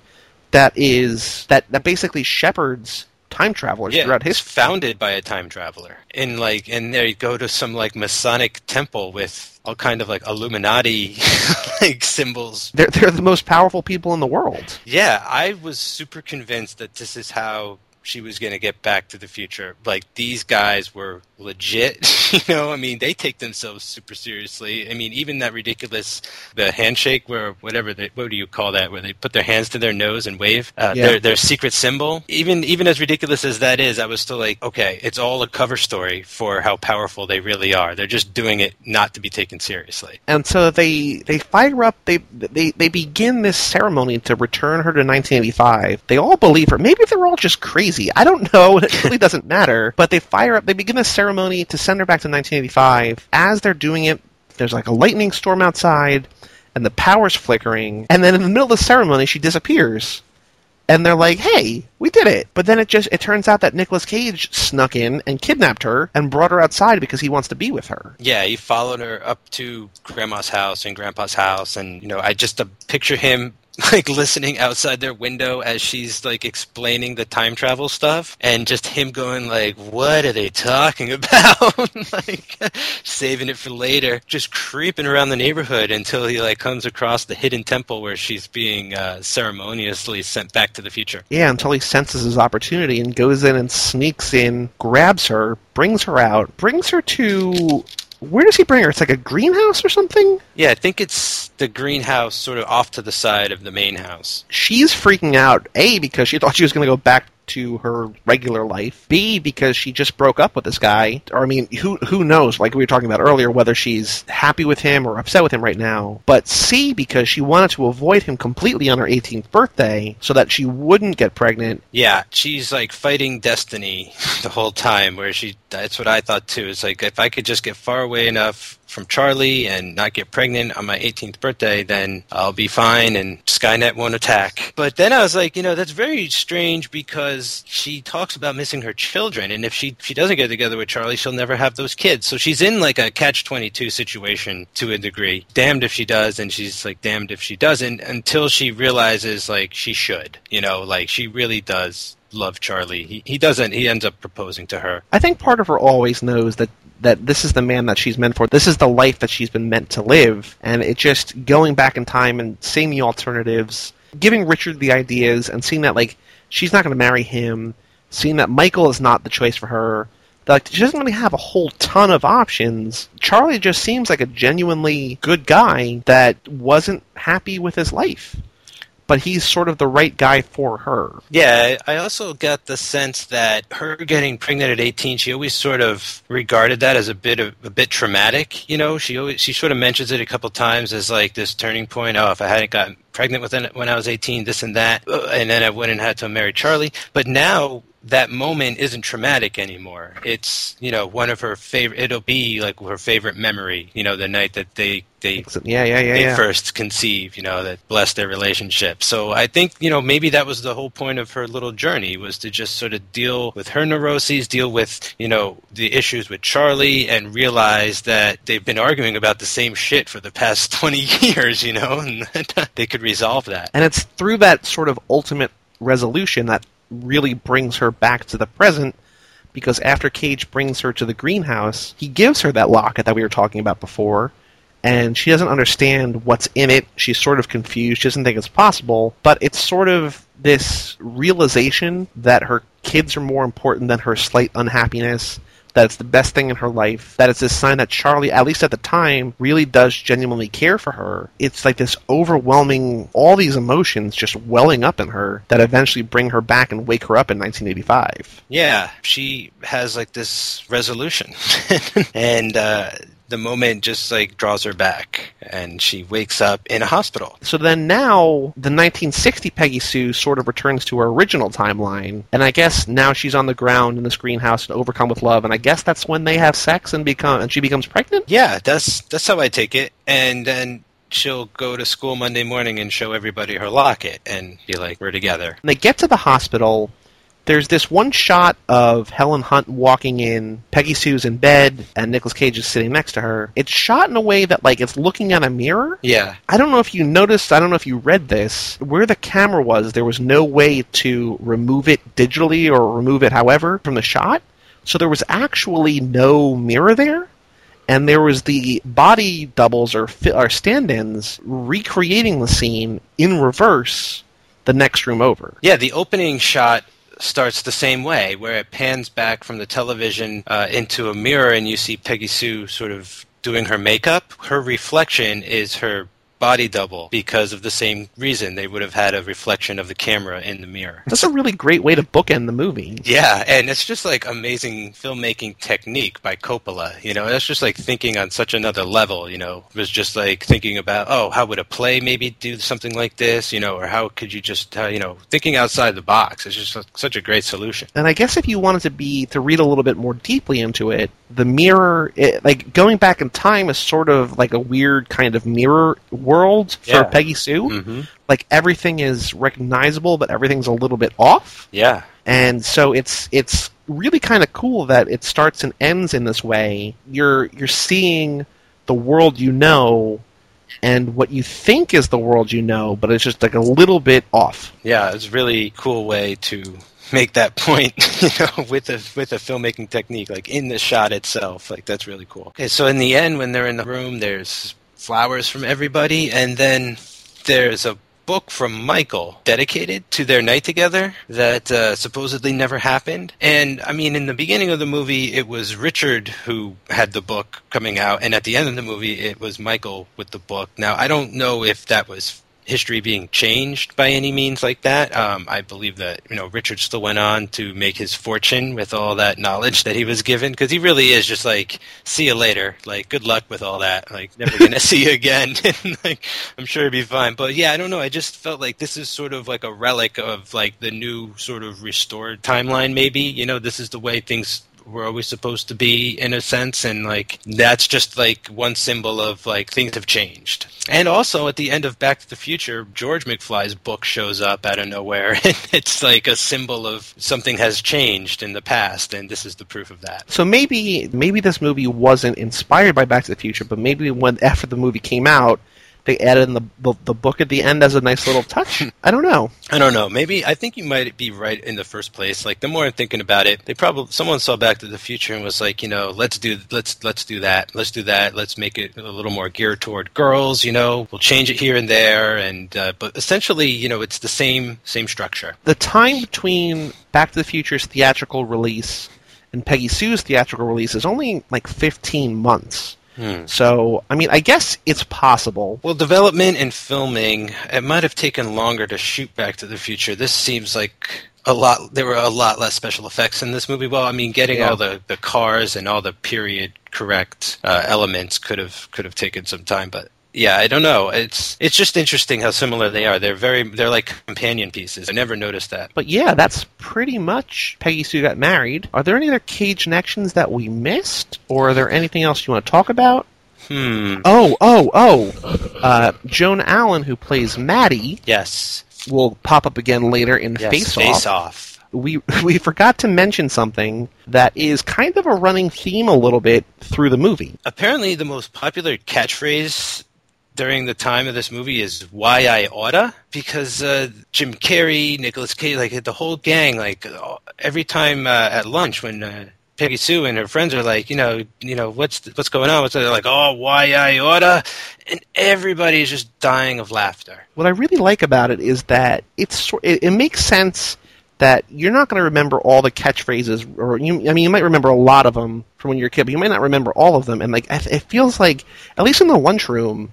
that is that, that basically shepherds... time travelers yeah, throughout history. Founded by a time traveler. And like, and they go to some like Masonic temple with all kind of like Illuminati like symbols. They're, they're the most powerful people in the world. Yeah, I was super convinced that this is how she was going to get Back to the Future. Like, these guys were legit, you know? I mean, they take themselves super seriously. I mean, even that ridiculous, the handshake, where whatever, they, what do you call that, where they put their hands to their nose and wave, uh, yeah. their, their secret symbol. Even even as ridiculous as that is, I was still like, okay, it's all a cover story for how powerful they really are. They're just doing it not to be taken seriously. And so they, they fire up, they, they, they begin this ceremony to return her to nineteen eighty-five. They all believe her. Maybe they're all just crazy. I don't know. It really doesn't matter. But they fire up. They begin a ceremony to send her back to nineteen eighty-five. As they're doing it, there's like a lightning storm outside, and the power's flickering. And then in the middle of the ceremony, she disappears. And they're like, hey, we did it. But then it just it turns out that Nicolas Cage snuck in and kidnapped her and brought her outside because he wants to be with her. Yeah, he followed her up to Grandma's house and Grandpa's house. And, you know, I just uh, picture him... like listening outside their window as she's like explaining the time travel stuff, and just him going like, "What are they talking about?" Like saving it for later, just creeping around the neighborhood until he like comes across the hidden temple where she's being uh, ceremoniously sent back to the future. Yeah, until he senses his opportunity and goes in and sneaks in, grabs her, brings her out, brings her to. Where does he bring her? It's like a greenhouse or something? Yeah, I think it's the greenhouse sort of off to the side of the main house. She's freaking out, A, because she thought she was going to go back to her regular life. B, because she just broke up with this guy. Or, I mean, who who knows, like we were talking about earlier, whether she's happy with him or upset with him right now. But C, because she wanted to avoid him completely on her eighteenth birthday so that she wouldn't get pregnant. Yeah, she's like fighting destiny the whole time, where she, that's what I thought too. It's like, if I could just get far away enough from Charlie and not get pregnant on my eighteenth birthday, then I'll be fine and Skynet won't attack. But then I was like, you know, that's very strange, because she talks about missing her children, and if she, she doesn't get together with Charlie, she'll never have those kids. So she's in like a catch twenty-two situation to a degree. Damned if she does, and she's like damned if she doesn't, until she realizes like she should, you know, like she really does love Charlie. He, he doesn't. He ends up proposing to her. I think part of her always knows that that this is the man that she's meant for. This is the life that she's been meant to live. And it just going back in time and seeing the alternatives, giving Richard the ideas and seeing that, like, she's not going to marry him, seeing that Michael is not the choice for her. Like, she doesn't really have a whole ton of options. Charlie just seems like a genuinely good guy that wasn't happy with his life, but he's sort of the right guy for her. Yeah, I also got the sense that her getting pregnant at eighteen, she always sort of regarded that as a bit of, a bit traumatic, you know? She always, she sort of mentions it a couple times as like this turning point. Oh, if I hadn't gotten pregnant with when I was eighteen, this and that, and then I wouldn't have to marry Charlie. But now that moment isn't traumatic anymore. It's, you know, one of her favorite, it'll be like her favorite memory, you know, the night that they they, yeah, yeah, yeah, they yeah. first conceive, you know, that blessed their relationship. So I think, you know, maybe that was the whole point of her little journey, was to just sort of deal with her neuroses, deal with, you know, the issues with Charlie, and realize that they've been arguing about the same shit for the past twenty years, you know, and that they could resolve that. And it's through that sort of ultimate resolution that really brings her back to the present, because after Cage brings her to the greenhouse, he gives her that locket that we were talking about before, and she doesn't understand what's in it. She's sort of confused. She doesn't think it's possible, but it's sort of this realization that her kids are more important than her slight unhappiness, that it's the best thing in her life, that it's this sign that Charlie, at least at the time, really does genuinely care for her. It's like this overwhelming, all these emotions just welling up in her that eventually bring her back and wake her up in nineteen eighty-five. Yeah, she has like this resolution. And uh, the moment just like draws her back, and she wakes up in a hospital. So then now, the nineteen sixty Peggy Sue sort of returns to her original timeline, and I guess now she's on the ground in this greenhouse and overcome with love, and I guess that's when they have sex and become, and she becomes pregnant? Yeah, that's that's how I take it. And then she'll go to school Monday morning and show everybody her locket and be like, we're together. And they get to the hospital. There's this one shot of Helen Hunt walking in. Peggy Sue's in bed, and Nicolas Cage is sitting next to her. It's shot in a way that, like, it's looking at a mirror. Yeah. I don't know if you noticed, I don't know if you read this, where the camera was, there was no way to remove it digitally or remove it, however, from the shot. So there was actually no mirror there. And there was the body doubles or, fi- or stand-ins recreating the scene in reverse the next room over. Yeah, the opening shot starts the same way, where it pans back from the television uh, into a mirror, and you see Peggy Sue sort of doing her makeup. Her reflection is her body double, because of the same reason they would have had a reflection of the camera in the mirror. That's a really great way to bookend the movie. Yeah, and it's just like amazing filmmaking technique by Coppola, you know, that's just like thinking on such another level, you know. It was just like thinking about, oh, how would a play maybe do something like this, you know, or how could you just, uh, you know, thinking outside the box. It's just such a great solution. And I guess if you wanted to be, to read a little bit more deeply into it, the mirror, it, like going back in time is sort of like a weird kind of mirror world for yeah. Peggy Sue. Mm-hmm. Like everything is recognizable, but everything's a little bit off. Yeah. And so it's it's really kind of cool that it starts and ends in this way. You're you're seeing the world you know, and what you think is the world you know, but it's just like a little bit off. Yeah, it's a really cool way to make that point, you know, with a with a filmmaking technique, like in the shot itself. Like that's really cool. Okay, so in the end, when they're in the room, there's flowers from everybody, and then there's a book from Michael dedicated to their night together that uh, supposedly never happened. And I mean, in the beginning of the movie, it was Richard who had the book coming out, and at the end of the movie, it was Michael with the book. Now, I don't know if that was history being changed by any means like that. Um, I believe that, you know, Richard still went on to make his fortune with all that knowledge that he was given, because he really is just like, see you later. Like, good luck with all that. Like, never going to see you again. And, like, I'm sure it'd be fine. But, yeah, I don't know. I just felt like this is sort of like a relic of, like, the new sort of restored timeline, maybe. You know, this is the way things we're always supposed to be, in a sense, and like that's just like one symbol of like things have changed. And also at the end of Back to the Future, George McFly's book shows up out of nowhere, and it's like a symbol of something has changed in the past, and this is the proof of that. So maybe maybe this movie wasn't inspired by Back to the Future, but maybe when after the movie came out, they added in the, the the book at the end as a nice little touch. I don't know. I don't know. Maybe I think you might be right in the first place. Like the more I'm thinking about it, they probably someone saw Back to the Future and was like, you know, let's do let's let's do that, let's do that, let's make it a little more geared toward girls. You know, we'll change it here and there, and uh, but essentially, you know, it's the same same structure. The time between Back to the Future's theatrical release and Peggy Sue's theatrical release is only like fifteen months. Hmm. So, I mean, I guess it's possible. Well, development and filming, it might have taken longer to shoot Back to the Future. This seems like a lot, there were a lot less special effects in this movie. Well, I mean, getting yeah. all the, the cars and all the period correct uh, elements could have could have taken some time, but yeah, I don't know. It's it's just interesting how similar they are. They're very they're like companion pieces. I never noticed that. But yeah, that's pretty much Peggy Sue Got Married. Are there any other Cage connections that we missed, or are there anything else you want to talk about? Hmm. Oh, oh, oh. Uh, Joan Allen, who plays Maddie, yes, will pop up again later in yes, Face Off. Face Off. We we forgot to mention something that is kind of a running theme a little bit through the movie. Apparently, the most popular catchphrase during the time of this movie is "Why I Oughta," because uh, Jim Carrey, Nicolas Cage, like the whole gang, like every time uh, at lunch when uh, Peggy Sue and her friends are like, you know, you know, what's th- what's going on? What's they're like, oh, why I oughta, and everybody is just dying of laughter. What I really like about it is that it's it, it makes sense that you're not going to remember all the catchphrases, or you, I mean, you might remember a lot of them from when you were a kid, but you might not remember all of them. And like, it feels like at least in the lunchroom,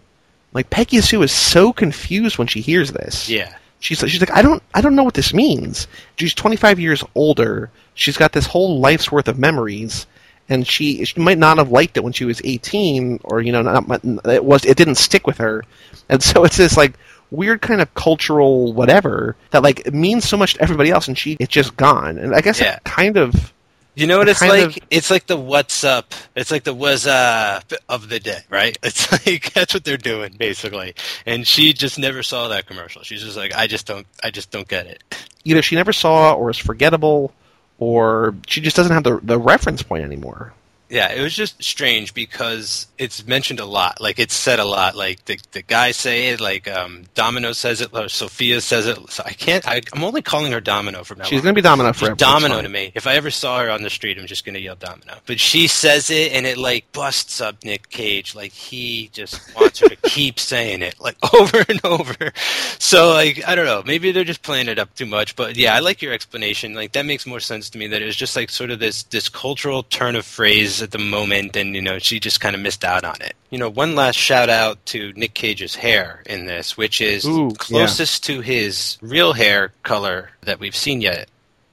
like, Peggy Sue is so confused when she hears this. Yeah. She's, she's like, I don't I don't know what this means. She's twenty-five years older. She's got this whole life's worth of memories. And she she might not have liked it when she was eighteen, or, you know, not, it was it didn't stick with her. And so it's this, like, weird kind of cultural whatever that, like, it means so much to everybody else, and she it's just gone. And I guess yeah. it kind of... You know what it's like? Of... It's like the what's up. It's like the was up of the day, right? It's like that's what they're doing basically. And she just never saw that commercial. She's just like, I just don't, I just don't get it. Either she never saw, or is forgettable, or she just doesn't have the the reference point anymore. Yeah, it was just strange because it's mentioned a lot. Like, it's said a lot. Like, the the guys say it. Like, um, Domino says it. Or Sofia says it. So I can't. I, I'm only calling her Domino from now on. She's going to be Domino forever. She's Domino to me. If I ever saw her on the street, I'm just going to yell Domino. But she says it, and it, like, busts up Nick Cage. Like, he just wants her to keep saying it, like, over and over. So, like, I don't know. Maybe they're just playing it up too much. But, yeah, I like your explanation. Like, that makes more sense to me, that it was just, like, sort of this this cultural turn of phrase at the moment, and, you know, she just kind of missed out on it. You know, one last shout out to Nick Cage's hair in this, which is Ooh, closest yeah. to his real hair color that we've seen yet.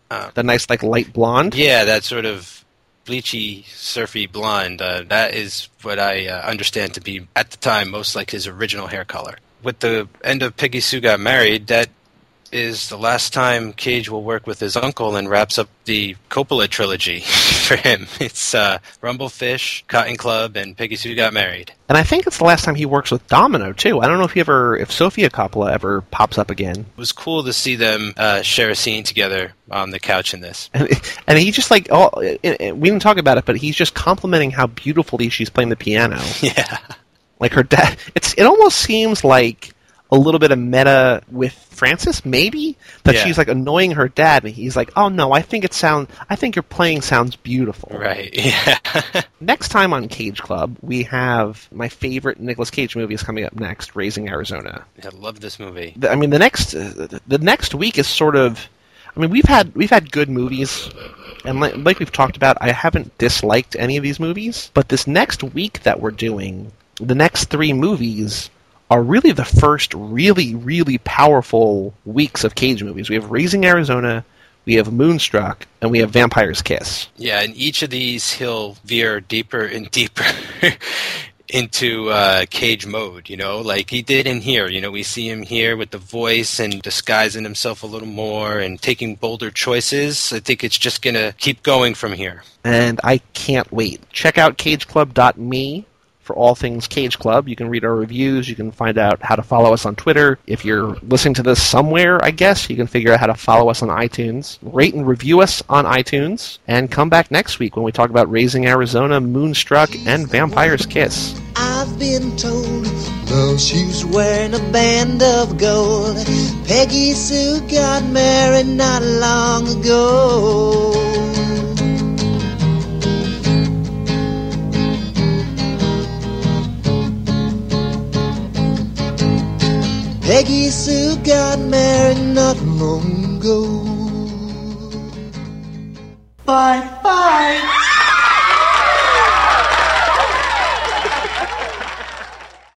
Um, the nice, like, light blonde? Yeah, that sort of bleachy, surfy blonde. Uh, that is what I uh, understand to be, at the time, most like his original hair color. With the end of Peggy Sue Got Married, that is the last time Cage will work with his uncle, and wraps up the Coppola trilogy for him. It's uh, Rumblefish, Cotton Club, and Peggy Sue Got Married. And I think it's the last time he works with Domino, too. I don't know if he ever, if Sofia Coppola ever pops up again. It was cool to see them uh, share a scene together on the couch in this. And, and he just, like, oh, it, it, we didn't talk about it, but he's just complimenting how beautifully she's playing the piano. Yeah. Like, her dad, it's, it almost seems like a little bit of meta with Francis, maybe? That yeah. she's, like, annoying her dad, and he's like, oh, no, I think it sound, I think your playing sounds beautiful. Right, yeah. Next time on Cage Club, we have my favorite Nicolas Cage movie is coming up next, Raising Arizona. I love this movie. I mean, the next uh, the next week is sort of... I mean, we've had we've had good movies, and like, like we've talked about, I haven't disliked any of these movies, but this next week that we're doing, the next three movies are really the first really, really powerful weeks of Cage movies. We have Raising Arizona, we have Moonstruck, and we have Vampire's Kiss. Yeah, and each of these he'll veer deeper and deeper into uh, Cage mode, you know, like he did in here. You know, we see him here with the voice and disguising himself a little more and taking bolder choices. I think it's just going to keep going from here. And I can't wait. Check out cage club dot me for all things Cage Club. You can read our reviews. You can find out how to follow us on Twitter. If you're listening to this somewhere, I guess, you can figure out how to follow us on iTunes. Rate and review us on iTunes. And come back next week when we talk about Raising Arizona, Moonstruck, she's and Vampire's Kiss. I've been told, though she's wearing a band of gold, Peggy Sue got married not long ago. Peggy Sue got married not long ago. Bye bye.